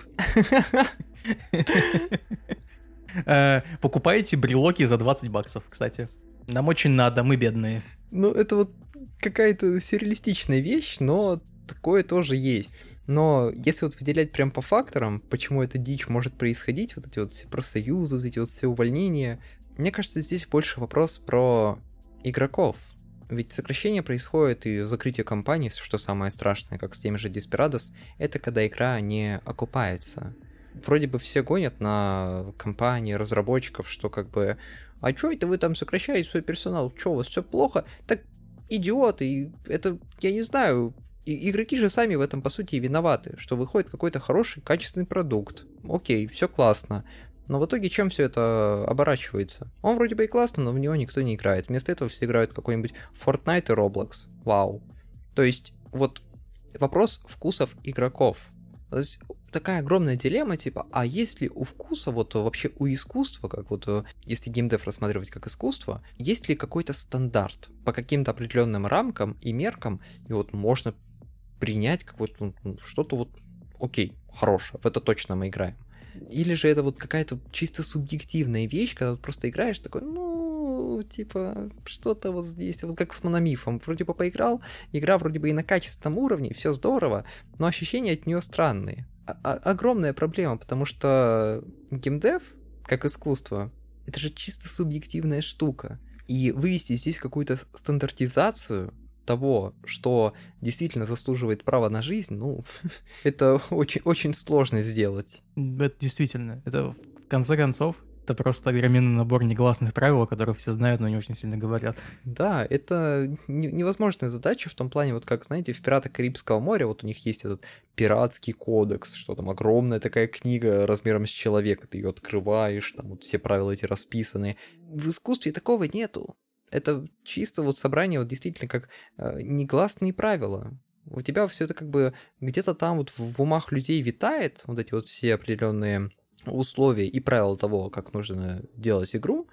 Покупаете брелоки за $20, кстати. Нам очень надо, мы бедные. Ну, это вот какая-то сюрреалистичная вещь, но такое тоже есть. Но если вот выделять прям по факторам, почему эта дичь может происходить, вот эти вот все профсоюзы, вот эти вот все увольнения, мне кажется, здесь больше вопрос про игроков. Ведь сокращение происходит и закрытие компаний, что самое страшное, как с теми же Desperados, это когда игра не окупается. Вроде бы все гонят на компании, разработчиков, что как бы: а чё это вы там сокращаете свой персонал? Чё, у вас все плохо? Так идиоты, это, я не знаю, игроки же сами в этом, по сути, и виноваты, что выходит какой-то хороший, качественный продукт. Окей, все классно. Но в итоге чем все это оборачивается? Он вроде бы и классно, но в него никто не играет. Вместо этого все играют какой-нибудь Fortnite и Roblox. Вау. То есть, вот вопрос вкусов игроков. То есть такая огромная дилемма, типа, а есть ли у вкуса, вот вообще у искусства, как вот если геймдев рассматривать как искусство, есть ли какой-то стандарт по каким-то определенным рамкам и меркам, и вот можно принять какое-то, ну, что-то вот окей, хорошее, в это точно мы играем. Или же это вот какая-то чисто субъективная вещь, когда вот просто играешь, такой, ну, типа, что-то вот здесь, вот как с Мономифом, вроде бы поиграл, игра вроде бы и на качественном уровне, все здорово, но ощущения от нее странные. Огромная проблема, потому что геймдев, как искусство, это же чисто субъективная штука, и вывести здесь какую-то стандартизацию того, что действительно заслуживает права на жизнь, ну, это очень-очень сложно сделать. Это действительно, это в конце концов, это просто огроменный набор негласных правил, о которых все знают, но не очень сильно говорят. Да, это невозможная задача в том плане, вот как, знаете, в «Пиратах Карибского моря» вот у них есть этот пиратский кодекс, что там огромная такая книга размером с человека, ты ее открываешь, там вот все правила эти расписаны. В искусстве такого нету. Это чисто вот собрание вот действительно как негласные правила. У тебя все это как бы где-то там вот в умах людей витает, вот эти вот все определенные условия и правила того, как нужно делать игру.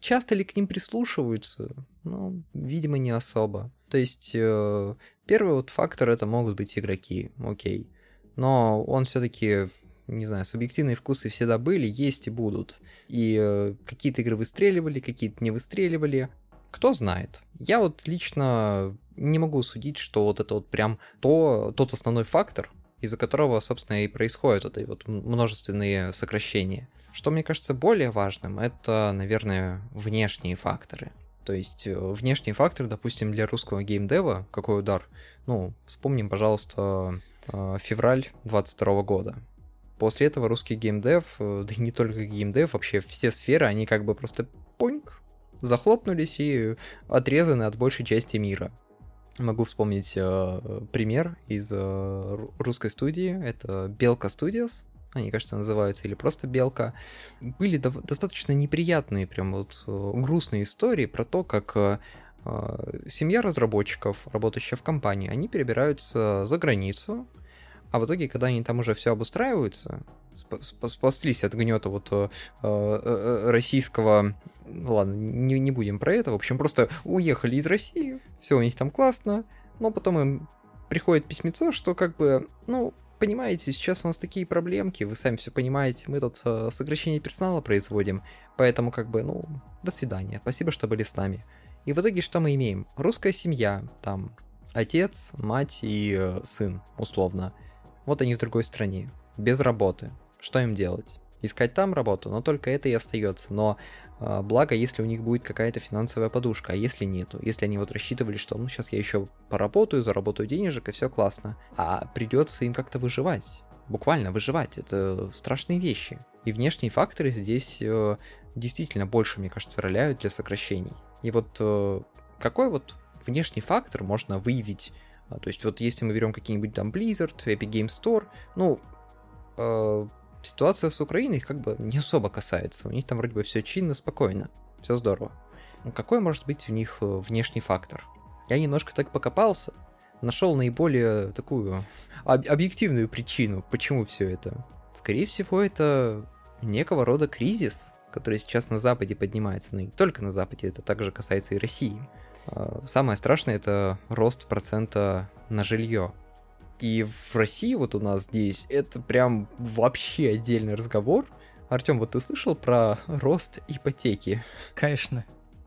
Часто ли к ним прислушиваются? Ну, видимо, не особо. То есть первый вот фактор — это могут быть игроки, окей. Но он все-таки, не знаю, субъективные вкусы всегда были, есть и будут. И какие-то игры выстреливали, какие-то не выстреливали. Кто знает. Я вот лично не могу судить, что вот это вот прям тот основной фактор, из-за которого, собственно, и происходят эти вот множественные сокращения. Что мне кажется более важным, это, наверное, внешние факторы. То есть внешний фактор, допустим, для русского геймдева, какой удар? Ну, вспомним, пожалуйста, февраль 2022 года. После этого русский геймдев, да и не только геймдев, вообще все сферы, они как бы просто поньк, захлопнулись и отрезаны от большей части мира. Могу вспомнить пример из русской студии, это Белка Studios, они, кажется, называются, или просто Белка. Были достаточно неприятные, прям вот грустные истории про то, как семья разработчиков, работающая в компании, они перебираются за границу, А в итоге, когда они там уже все обустраиваются, спаслись от гнета вот российского... Ладно, не будем про это. В общем, просто уехали из России, все у них там классно, но потом им приходит письмецо, что как бы, ну, понимаете, сейчас у нас такие проблемки, вы сами все понимаете, мы тут сокращение персонала производим, поэтому как бы, ну, до свидания, спасибо, что были с нами. И в итоге что мы имеем? Русская семья, там, отец, мать и сын, условно. Вот они в другой стране, без работы. Что им делать? Искать там работу, но только это и остается. Но благо, если у них будет какая-то финансовая подушка, а если нету, если они вот рассчитывали, что ну сейчас я еще поработаю, заработаю денежек и все классно, а придется им как-то выживать, буквально выживать, это страшные вещи. И внешние факторы здесь действительно больше, мне кажется, роляют для сокращений. И вот какой вот внешний фактор можно выявить? То есть вот если мы берем какие-нибудь там Blizzard, Epic Games Store, ну, ситуация с Украиной их как бы не особо касается. У них там вроде бы все чинно, спокойно, все здорово. Но какой может быть у них внешний фактор? Я немножко так покопался, нашел наиболее такую объективную причину, почему все это. Скорее всего, это некого рода кризис, который сейчас на Западе поднимается, но не только на Западе, это также касается и России. Самое страшное — это рост процента на жилье. И в России вот у нас здесь это прям вообще отдельный разговор. Артём, вот ты слышал про рост ипотеки? Конечно.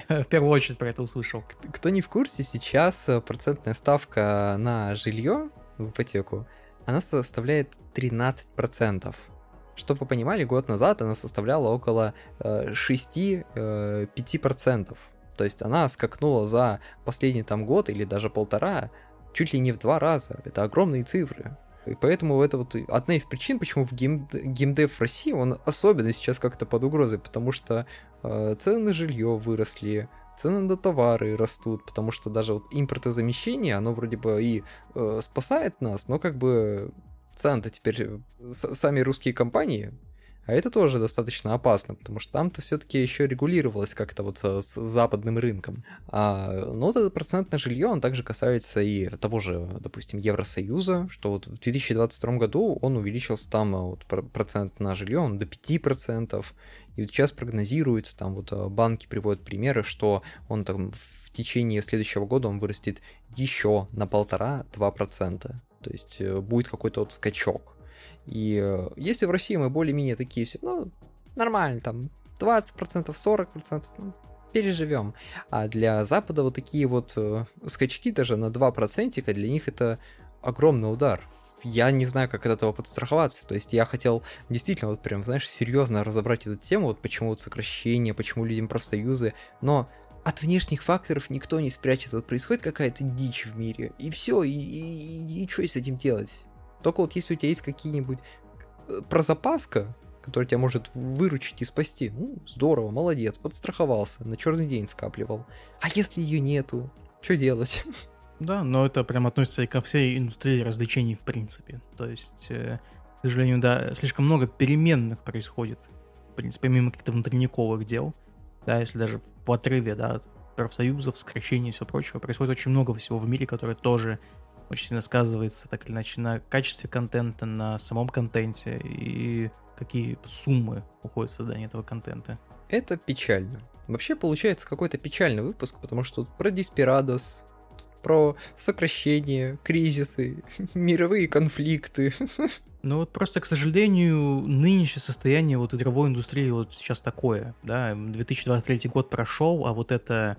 В первую очередь про это услышал. Кто не в курсе, сейчас процентная ставка на жилье в ипотеку, она составляет 13%. Чтобы вы понимали, год назад она составляла около 6-5%. То есть она скакнула за последний там год или даже полтора чуть ли не в 2 раза. Это огромные цифры. И поэтому это вот одна из причин, почему в геймдев России он особенно сейчас как-то под угрозой, потому что цены на жилье выросли, цены на товары растут, потому что даже вот импортозамещение, оно вроде бы и спасает нас, но как бы цены-то теперь сами русские компании... А это тоже достаточно опасно, потому что там-то все-таки еще регулировалось как-то вот с западным рынком. Но вот этот процент на жилье, он также касается и того же, допустим, Евросоюза, что вот в 2022 году он увеличился там вот, процент на жилье, он до 5%. И вот сейчас прогнозируется, там вот банки приводят примеры, что он там в течение следующего года он вырастет еще на 1,5-2%. То есть будет какой-то вот скачок. И если в России мы более-менее такие все, ну, нормально, там, 20%, 40%, ну, переживем. А для Запада вот такие вот скачки даже на 2%, для них это огромный удар. Я не знаю, как от этого подстраховаться. То есть я хотел действительно вот прям, знаешь, серьезно разобрать эту тему, вот почему вот сокращение, почему людям профсоюзы, но... От внешних факторов никто не спрячется. Вот происходит какая-то дичь в мире, и все, и что с этим делать? Только вот если у тебя есть какие-нибудь прозапаска, которая тебя может выручить и спасти, ну, здорово, молодец, подстраховался, на черный день скапливал. А если ее нету, что делать? Да, но это прям относится и ко всей индустрии развлечений в принципе. То есть, к сожалению, да, слишком много переменных происходит, в принципе, мимо каких-то внутренниковых дел. Да, если даже в отрыве, да, профсоюзов, сокращений и все прочего, происходит очень много всего в мире, которое тоже... очень сильно сказывается, так или иначе, на качестве контента, на самом контенте и какие суммы уходят в создание этого контента. Это печально. Вообще получается какой-то печальный выпуск, потому что тут про Desperados, про сокращения, кризисы, мировые конфликты. Ну вот просто, к сожалению, нынешнее состояние вот игровой индустрии вот сейчас такое, да, 2023 год прошел, а вот это...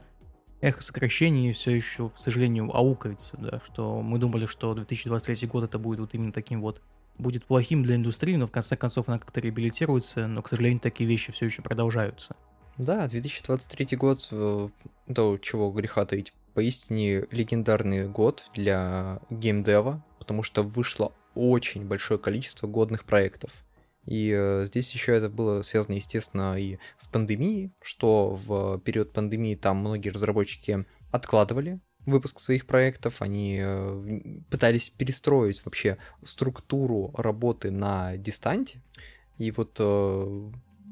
эхо сокращений все еще, к сожалению, аукается, да, что мы думали, что 2023 год это будет вот именно таким вот, будет плохим для индустрии, но в конце концов она как-то реабилитируется, но, к сожалению, такие вещи все еще продолжаются. Да, 2023 год, до чего греха таить, поистине легендарный год для геймдева, потому что вышло очень большое количество годных проектов. И здесь еще это было связано, естественно, и с пандемией, что в период пандемии там многие разработчики откладывали выпуск своих проектов, они пытались перестроить вообще структуру работы на дистанте, и вот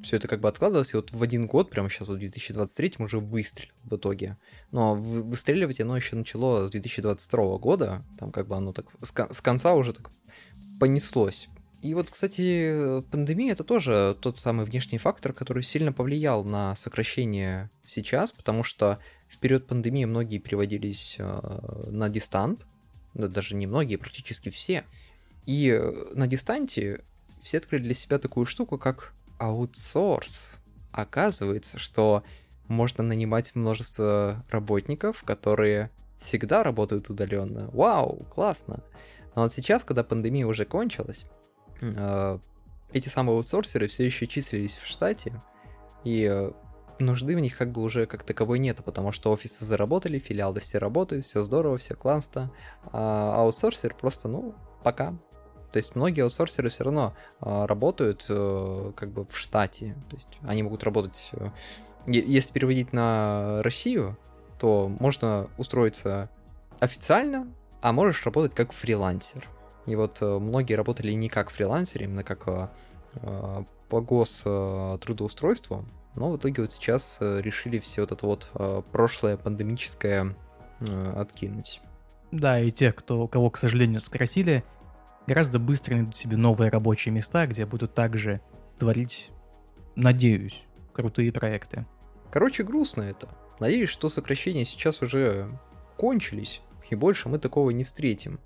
все это как бы откладывалось, и вот в один год, прямо сейчас вот в 2023 уже выстрелил в итоге, но выстреливать оно еще начало с 2022 года, там как бы оно так с конца уже так понеслось. И вот, кстати, пандемия — это тоже тот самый внешний фактор, который сильно повлиял на сокращение сейчас, потому что в период пандемии многие переводились на дистант, даже не многие, практически все. И на дистанте все открыли для себя такую штуку, как аутсорс. Оказывается, что можно нанимать множество работников, которые всегда работают удаленно. Вау, классно! Но вот сейчас, когда пандемия уже кончилась, эти самые аутсорсеры все еще числились в штате, и нужды в них как бы уже как таковой нету, потому что офисы заработали, филиалы все работают, все здорово, все классно, а аутсорсер просто, пока. То есть многие аутсорсеры все равно работают как бы в штате, то есть они могут работать, если переводить на Россию, то можно устроиться официально, а можешь работать как фрилансер. И вот многие работали не как фрилансеры, именно как по гострудоустройству, но в итоге вот сейчас решили все вот это вот прошлое пандемическое откинуть. Да, и тех, кого, к сожалению, сократили, гораздо быстро найдут себе новые рабочие места, где будут также творить, надеюсь, крутые проекты. Короче, грустно это. Надеюсь, что сокращения сейчас уже кончились, и больше мы такого не встретим.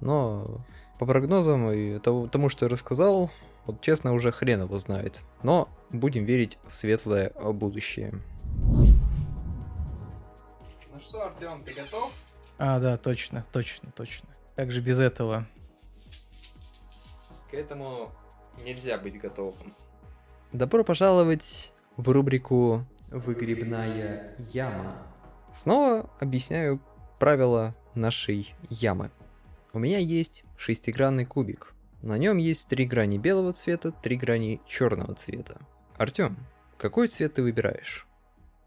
Но по прогнозам и тому, что я рассказал, вот честно, уже хрен его знает. Но будем верить в светлое будущее. Ну что, Артём, ты готов? А, да, точно. Как же без этого? К этому нельзя быть готовым. Добро пожаловать в рубрику «Выгребная яма». Снова объясняю правила нашей ямы. У меня есть шестигранный кубик. На нем есть 3 грани белого цвета, 3 грани черного цвета. Артем, какой цвет ты выбираешь?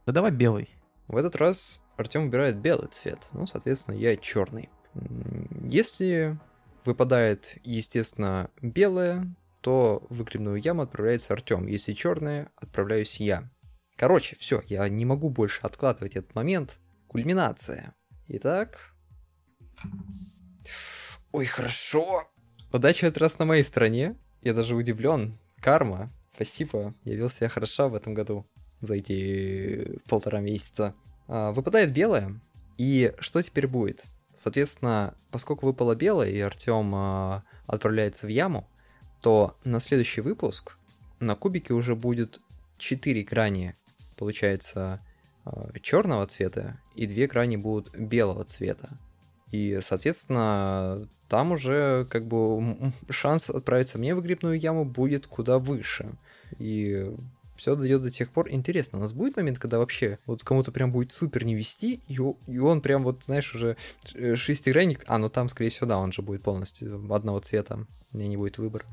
Да давай белый. В этот раз Артем выбирает белый цвет. Соответственно, я черный. Если выпадает, естественно, белое, то в выгребную яму отправляется Артем. Если черное, отправляюсь я. Короче, все, я не могу больше откладывать этот момент. Кульминация. Итак... Ой, хорошо. Удача в этот раз на моей стороне. Я даже удивлен. Карма, спасибо. Я вел себя хорошо в этом году. За эти 1,5 месяца. Выпадает белое. И что теперь будет? Соответственно, поскольку выпало белое, и Артем отправляется в яму, то на следующий выпуск на кубике уже будет 4 грани, получается, черного цвета, и 2 грани будут белого цвета. И, соответственно, там уже как бы шанс отправиться мне в грибную яму будет куда выше. И все дойдет до тех пор. Интересно, у нас будет момент, когда вообще вот кому-то прям будет супер не вести, и он прям вот, знаешь, уже шестигранник. А, ну там, скорее всего, да, он же будет полностью одного цвета. У меня не будет выбора.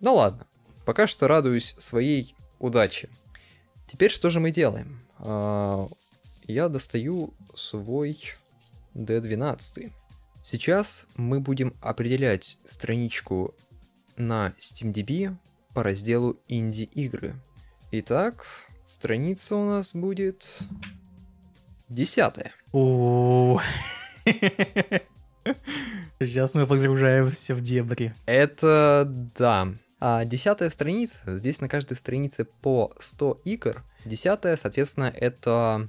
Ну ладно, пока что радуюсь своей удаче. Теперь что же мы делаем? Я достаю свой... D12. Сейчас мы будем определять страничку на SteamDB по разделу инди-игры. Итак, страница у нас будет 10. О, сейчас мы погружаемся в дебри. Это да. 10 страница. Здесь на каждой странице по 100 игр. 10, соответственно, это...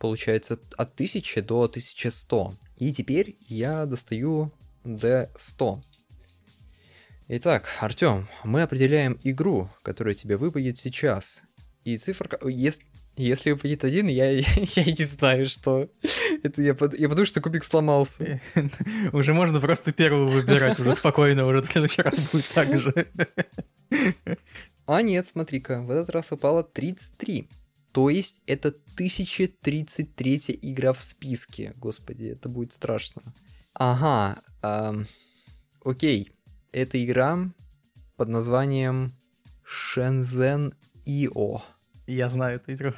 получается от 1000 до 1100. И теперь я достаю D100. Итак, Артём, мы определяем игру, которая тебе выпадет сейчас. И цифра... Если выпадет 1, я не знаю, что... Это я подумаю, что кубик сломался. Уже можно просто первую выбирать, уже спокойно, уже в следующий раз будет так же. А нет, смотри-ка, в этот раз упало 33. То есть это 1033 игра в списке. Господи, это будет страшно. Ага, окей. Это игра под названием Shenzhen I/O. Я знаю эту игру.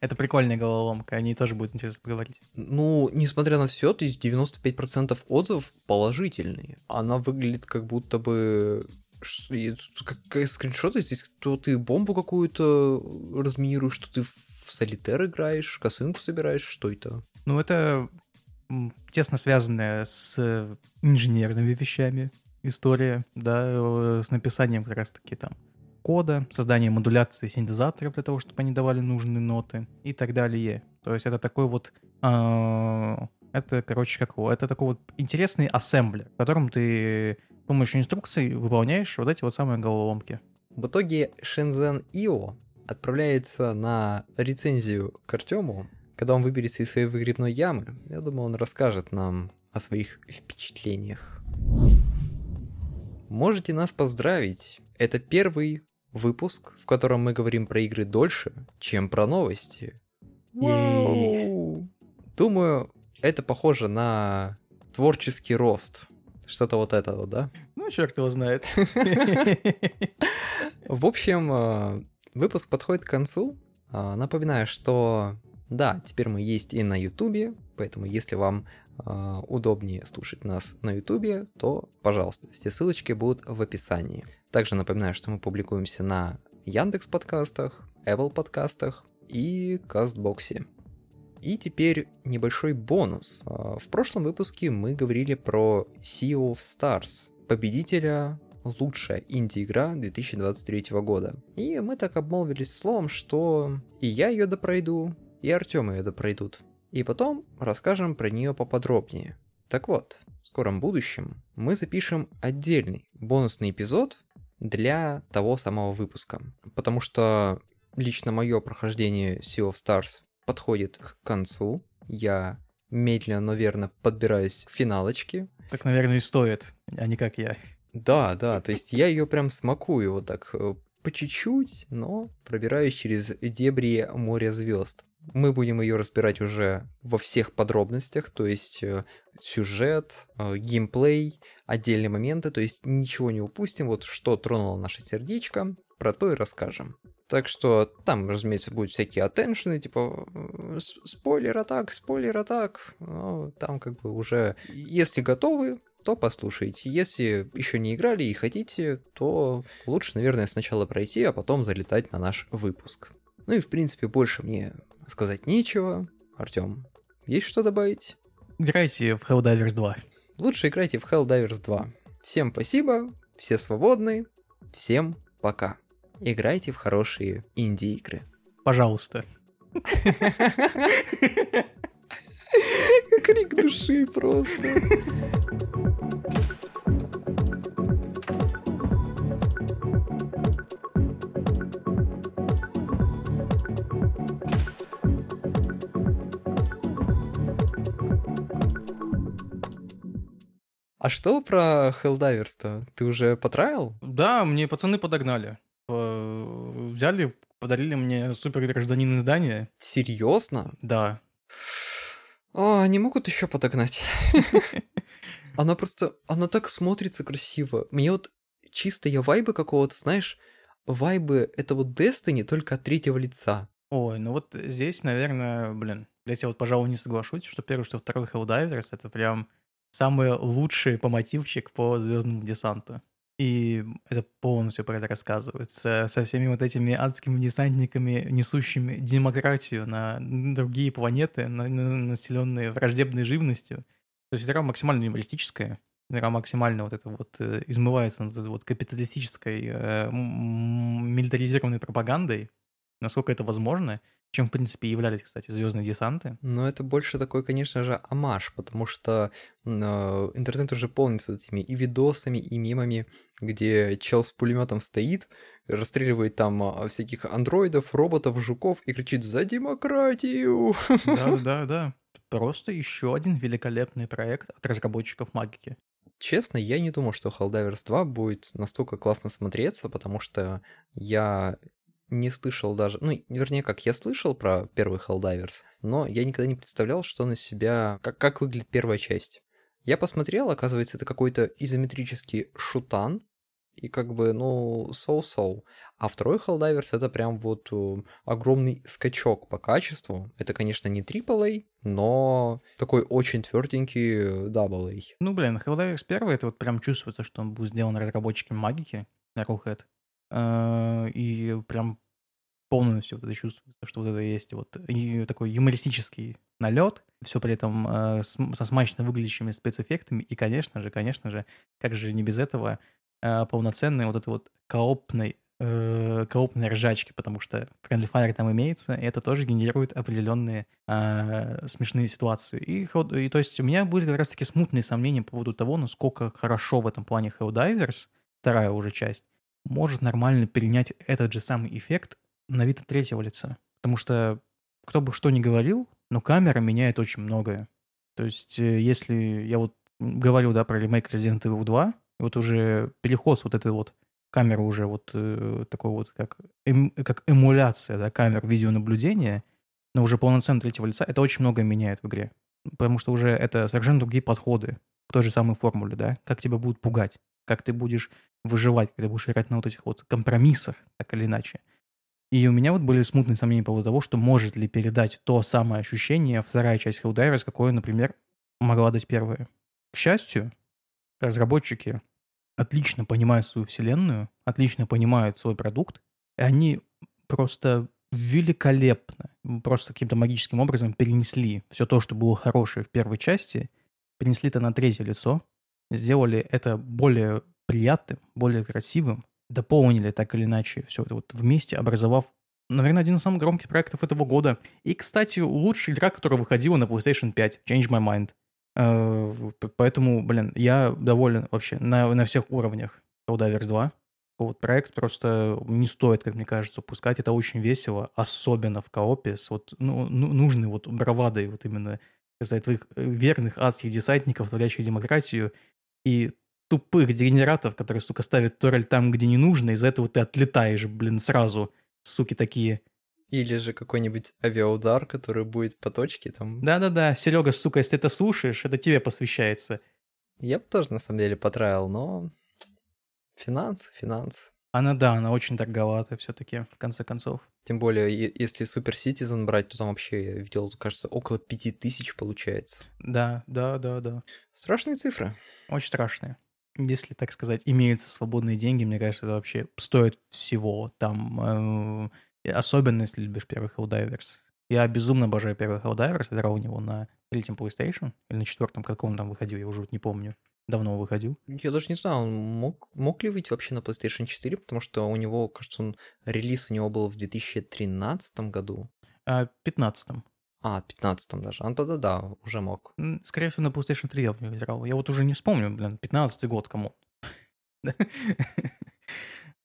Это прикольная головоломка, о ней тоже будет интересно поговорить. Несмотря на все, то есть 95% отзывов положительные. Она выглядит как будто бы... Какие скриншоты здесь? То ты бомбу какую-то разминируешь, что ты в солитер играешь, косынку собираешь, что это? Это тесно связанное с инженерными вещами. история, да, с написанием как раз-таки там кода, создание модуляции синтезаторов для того, чтобы они давали нужные ноты и так далее. То есть это такой вот... Это, короче, как его? Это такой вот интересный ассемблер, в котором ты с помощью инструкций выполняешь вот эти вот самые головоломки. В итоге Shenzhen I/O отправляется на рецензию к Артему, когда он выберется из своей выгребной ямы. Я думаю, он расскажет нам о своих впечатлениях. Можете нас поздравить. Это первый выпуск, в котором мы говорим про игры дольше, чем про новости. Думаю, это похоже на творческий рост. Что-то вот этого, да? Ну, черт его знает. В общем, выпуск подходит к концу. Напоминаю, что да, теперь мы есть и на Ютубе, поэтому если вам удобнее слушать нас на Ютубе, то, пожалуйста, все ссылочки будут в описании. Также напоминаю, что мы публикуемся на Яндекс Подкастах, Apple Подкастах и Castbox. И теперь небольшой бонус. В прошлом выпуске мы говорили про Sea of Stars, победителя лучшая инди-игра 2023 года. И мы так обмолвились словом, что и я ее допройду, и Артем ее допройдут. И потом расскажем про нее поподробнее. Так вот, в скором будущем мы запишем отдельный бонусный эпизод для того самого выпуска. Потому что лично мое прохождение Sea of Stars подходит к концу. Я медленно, но верно подбираюсь к финалочке. Так, наверное, и стоит, а не как я. Да, то есть я ее прям смакую вот так по чуть-чуть, но пробираюсь через дебри моря звезд. Мы будем ее разбирать уже во всех подробностях, то есть сюжет, геймплей, отдельные моменты, то есть ничего не упустим, вот что тронуло наше сердечко, про то и расскажем. Так что там, разумеется, будут всякие аттеншены, типа спойлер-атак, ну, там как бы уже, если готовы, то послушайте. Если еще не играли и хотите, то лучше, наверное, сначала пройти, а потом залетать на наш выпуск. Ну и, в принципе, больше мне сказать нечего. Артём, есть что добавить? Играйте в Helldivers 2. Лучше играйте в Helldivers 2. Всем спасибо, все свободны, всем пока. Играйте в хорошие инди-игры. Пожалуйста. Крик души просто. А что про Helldivers-то? Ты уже потраил? Да, мне пацаны подогнали. Взяли, подарили мне супергражданин издания. Серьезно? Да. О, они могут еще подогнать. Она просто... Она так смотрится красиво. Мне вот чисто я вайбы какого-то, знаешь, вайбы этого Destiny только от третьего лица. Ой, ну вот здесь, наверное, я вот, пожалуй, не соглашусь, что первый, что второй Helldivers, это прям... Самый лучший помотивчик по «Звездному десанту». И это полностью про это рассказывается. Со всеми вот этими адскими десантниками, несущими демократию на другие планеты, населенные враждебной живностью. То есть игра максимально юмористическая. Игра максимально вот это вот измывается над этой вот капиталистической милитаризированной пропагандой, насколько это возможно. Чем, в принципе, и являлись, кстати, «Звездные десанты». Но это больше такой, конечно же, омаж, потому что интернет уже полнится этими и видосами, и мемами, где чел с пулеметом стоит, расстреливает там всяких андроидов, роботов, жуков и кричит «За демократию!». Да. Просто еще один великолепный проект от разработчиков Магики. Честно, я не думал, что Helldivers 2 будет настолько классно смотреться, потому что я... не слышал даже, я слышал про первый Helldivers, но я никогда не представлял, что на себя, как выглядит первая часть. Я посмотрел, оказывается, это какой-то изометрический шутан, и как бы, соу-соу. А второй Helldivers это прям вот огромный скачок по качеству. Это, конечно, не AAA, но такой очень тверденький AA. Helldivers 1 это вот прям чувствуется, что он был сделан разработчиками Магики на Рухед. И прям полностью вот это чувство, что вот это есть вот такой юмористический налет, все при этом со смачно выглядящими спецэффектами, и, конечно же, как же не без этого, полноценной вот этой вот коопной ржачки, потому что friendly fire там имеется, и это тоже генерирует определенные смешные ситуации. И то есть у меня были как раз-таки смутные сомнения по поводу того, насколько хорошо в этом плане Helldivers, вторая уже часть, может нормально перенять этот же самый эффект на вид от третьего лица. Потому что кто бы что ни говорил, но камера меняет очень многое. То есть если я вот говорю, да, про ремейк Resident Evil 2, вот уже переход с вот этой вот камеры уже вот такой вот, как эмуляция, да, камер видеонаблюдения, но уже полноценно третьего лица, это очень многое меняет в игре. Потому что уже это совершенно другие подходы к той же самой формуле, да, как тебя будут пугать, как ты будешь выживать, когда будешь играть на вот этих вот компромиссах, так или иначе. И у меня вот были смутные сомнения по поводу того, что может ли передать то самое ощущение вторая часть Helldivers, какое, например, могла дать первая. К счастью, разработчики отлично понимают свою вселенную, отлично понимают свой продукт, и они просто великолепно, просто каким-то магическим образом перенесли все то, что было хорошее в первой части, перенесли это на третье лицо, сделали это более приятным, более красивым, дополнили так или иначе все это вот вместе, образовав, наверное, один из самых громких проектов этого года. И, кстати, лучшая игра, которая выходила на PlayStation 5, Change My Mind. Поэтому, я доволен вообще на всех уровнях Helldivers 2. Вот проект просто не стоит, как мне кажется, упускать. Это очень весело, особенно в коопе с вот, нужной вот бравадой вот именно из-за твоих верных адских десантников, творящих демократию, и тупых дегенератов, которые, сука, ставят турель там, где не нужно, из-за этого ты отлетаешь, сразу, суки такие. Или же какой-нибудь авиаудар, который будет по точке там. Да-да-да, Серега, сука, если ты это слушаешь, это тебе посвящается. Я бы тоже, на самом деле, потравил, но финансы. Она очень дороговатая все-таки, в конце концов. Тем более, если Super Citizen брать, то там вообще, я видел, кажется, около 5000 получается. Да. Страшные цифры. Очень страшные. Если, так сказать, имеются свободные деньги, мне кажется, это вообще стоит всего там... Особенно, если любишь первый Helldivers. Я безумно обожаю первый Helldivers. Я играл в него на третьем PlayStation или на четвертом, как он там выходил, я уже не помню. Давно выходил. Я даже не знаю, он мог ли выйти вообще на PlayStation 4, потому что у него, кажется, релиз у него был в 2013 году. 15-м. 15-м даже. Да, уже мог. Скорее всего, на PlayStation 3 я в него играл. Я вот уже не вспомню, 15-й год, кому.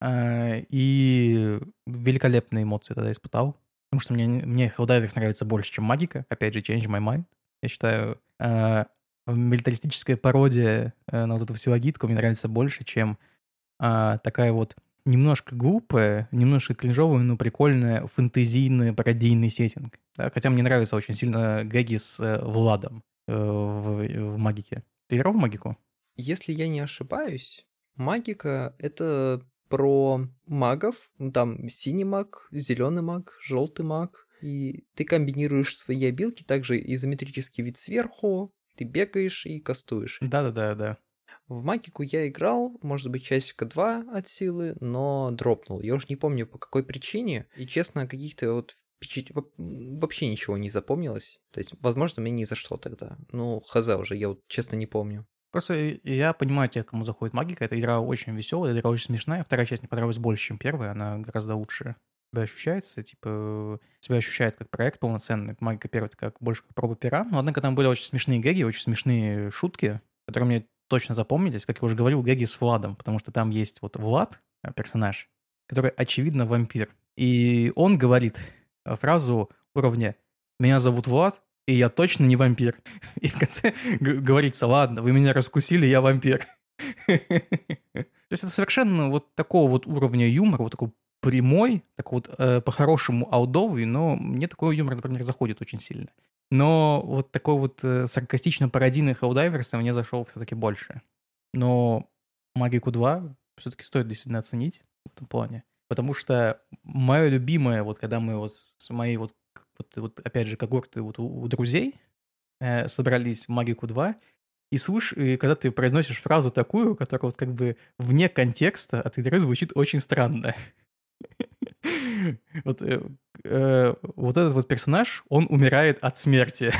И великолепные эмоции тогда испытал. Потому что мне Helldivers нравится больше, чем Magika. Опять же, Change My Mind. Я считаю, милитаристическая пародия на вот эту всю агитку мне нравится больше, чем такая вот немножко глупая, немножко кринжовая, но прикольная фэнтезийная пародийный сеттинг. Да? Хотя мне нравятся очень сильно гэги с Владом в Magike. Ты играл в Magiku? Если я не ошибаюсь, Magika — это... про магов, там синий маг, зеленый маг, желтый маг, и ты комбинируешь свои обилки, также изометрический вид сверху, ты бегаешь и кастуешь. Да. В Магику я играл, может быть, часика 2 от силы, но дропнул. Я уж не помню, по какой причине, и, честно, каких-то вот вообще ничего не запомнилось. То есть, возможно, мне не зашло тогда. Ну, хз уже, я вот честно не помню. Просто я понимаю тех, кому заходит Magika. Эта игра очень веселая, эта игра очень смешная. Вторая часть мне понравилась больше, чем первая. Она гораздо лучше тебя ощущается. Типа, тебя ощущает как проект полноценный. Magika первая как больше как проба пера. Но, однако, там были очень смешные гэги, очень смешные шутки, которые мне точно запомнились. Как я уже говорил, гэги с Владом, потому что там есть вот Влад, персонаж, который, очевидно, вампир. И он говорит фразу уровня «Меня зовут Влад, и я точно не вампир». И в конце говорится: ладно, вы меня раскусили, я вампир. То есть это совершенно вот такого вот уровня юмора, вот такой прямой, такой вот по-хорошему аудовый, но мне такой юмор, например, заходит очень сильно. Но вот такой вот саркастично-пародийный Helldivers мне зашел все-таки больше. Но Magiku 2 все-таки стоит действительно оценить в этом плане. Потому что мое любимое, вот когда мы вот с моей вот опять же, когорты вот у друзей собрались в Magiku 2, и слышишь, и когда ты произносишь фразу такую, которая вот как бы вне контекста от игры звучит очень странно. Вот этот вот персонаж, он умирает от смерти.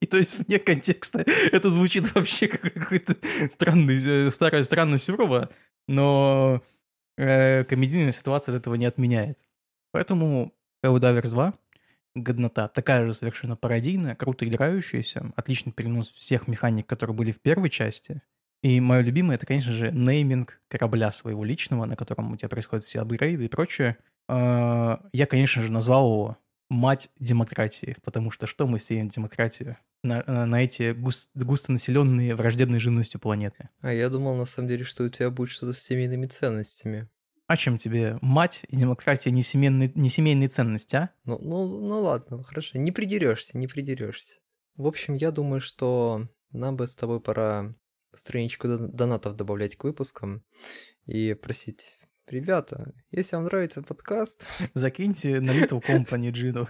И то есть вне контекста это звучит вообще как какой-то странный, странно сурово, но комедийная ситуация от этого не отменяет. Поэтому Helldivers 2 годнота такая же совершенно пародийная, круто играющаяся, отличный перенос всех механик, которые были в первой части. И мое любимое, это, конечно же, нейминг корабля своего личного, на котором у тебя происходят все апгрейды и прочее. Я, конечно же, назвал его «Мать демократии», потому что что мы сеем демократию на эти густонаселенные враждебной живностью планеты? А я думал, на самом деле, что у тебя будет что-то с семейными ценностями. А чем тебе мать и демократия не семейные ценности, а? Ну ладно, хорошо, не придерешься. В общем, я думаю, что нам бы с тобой пора страничку донатов добавлять к выпускам и просить: ребята, если вам нравится подкаст, закиньте на Little Company Джину.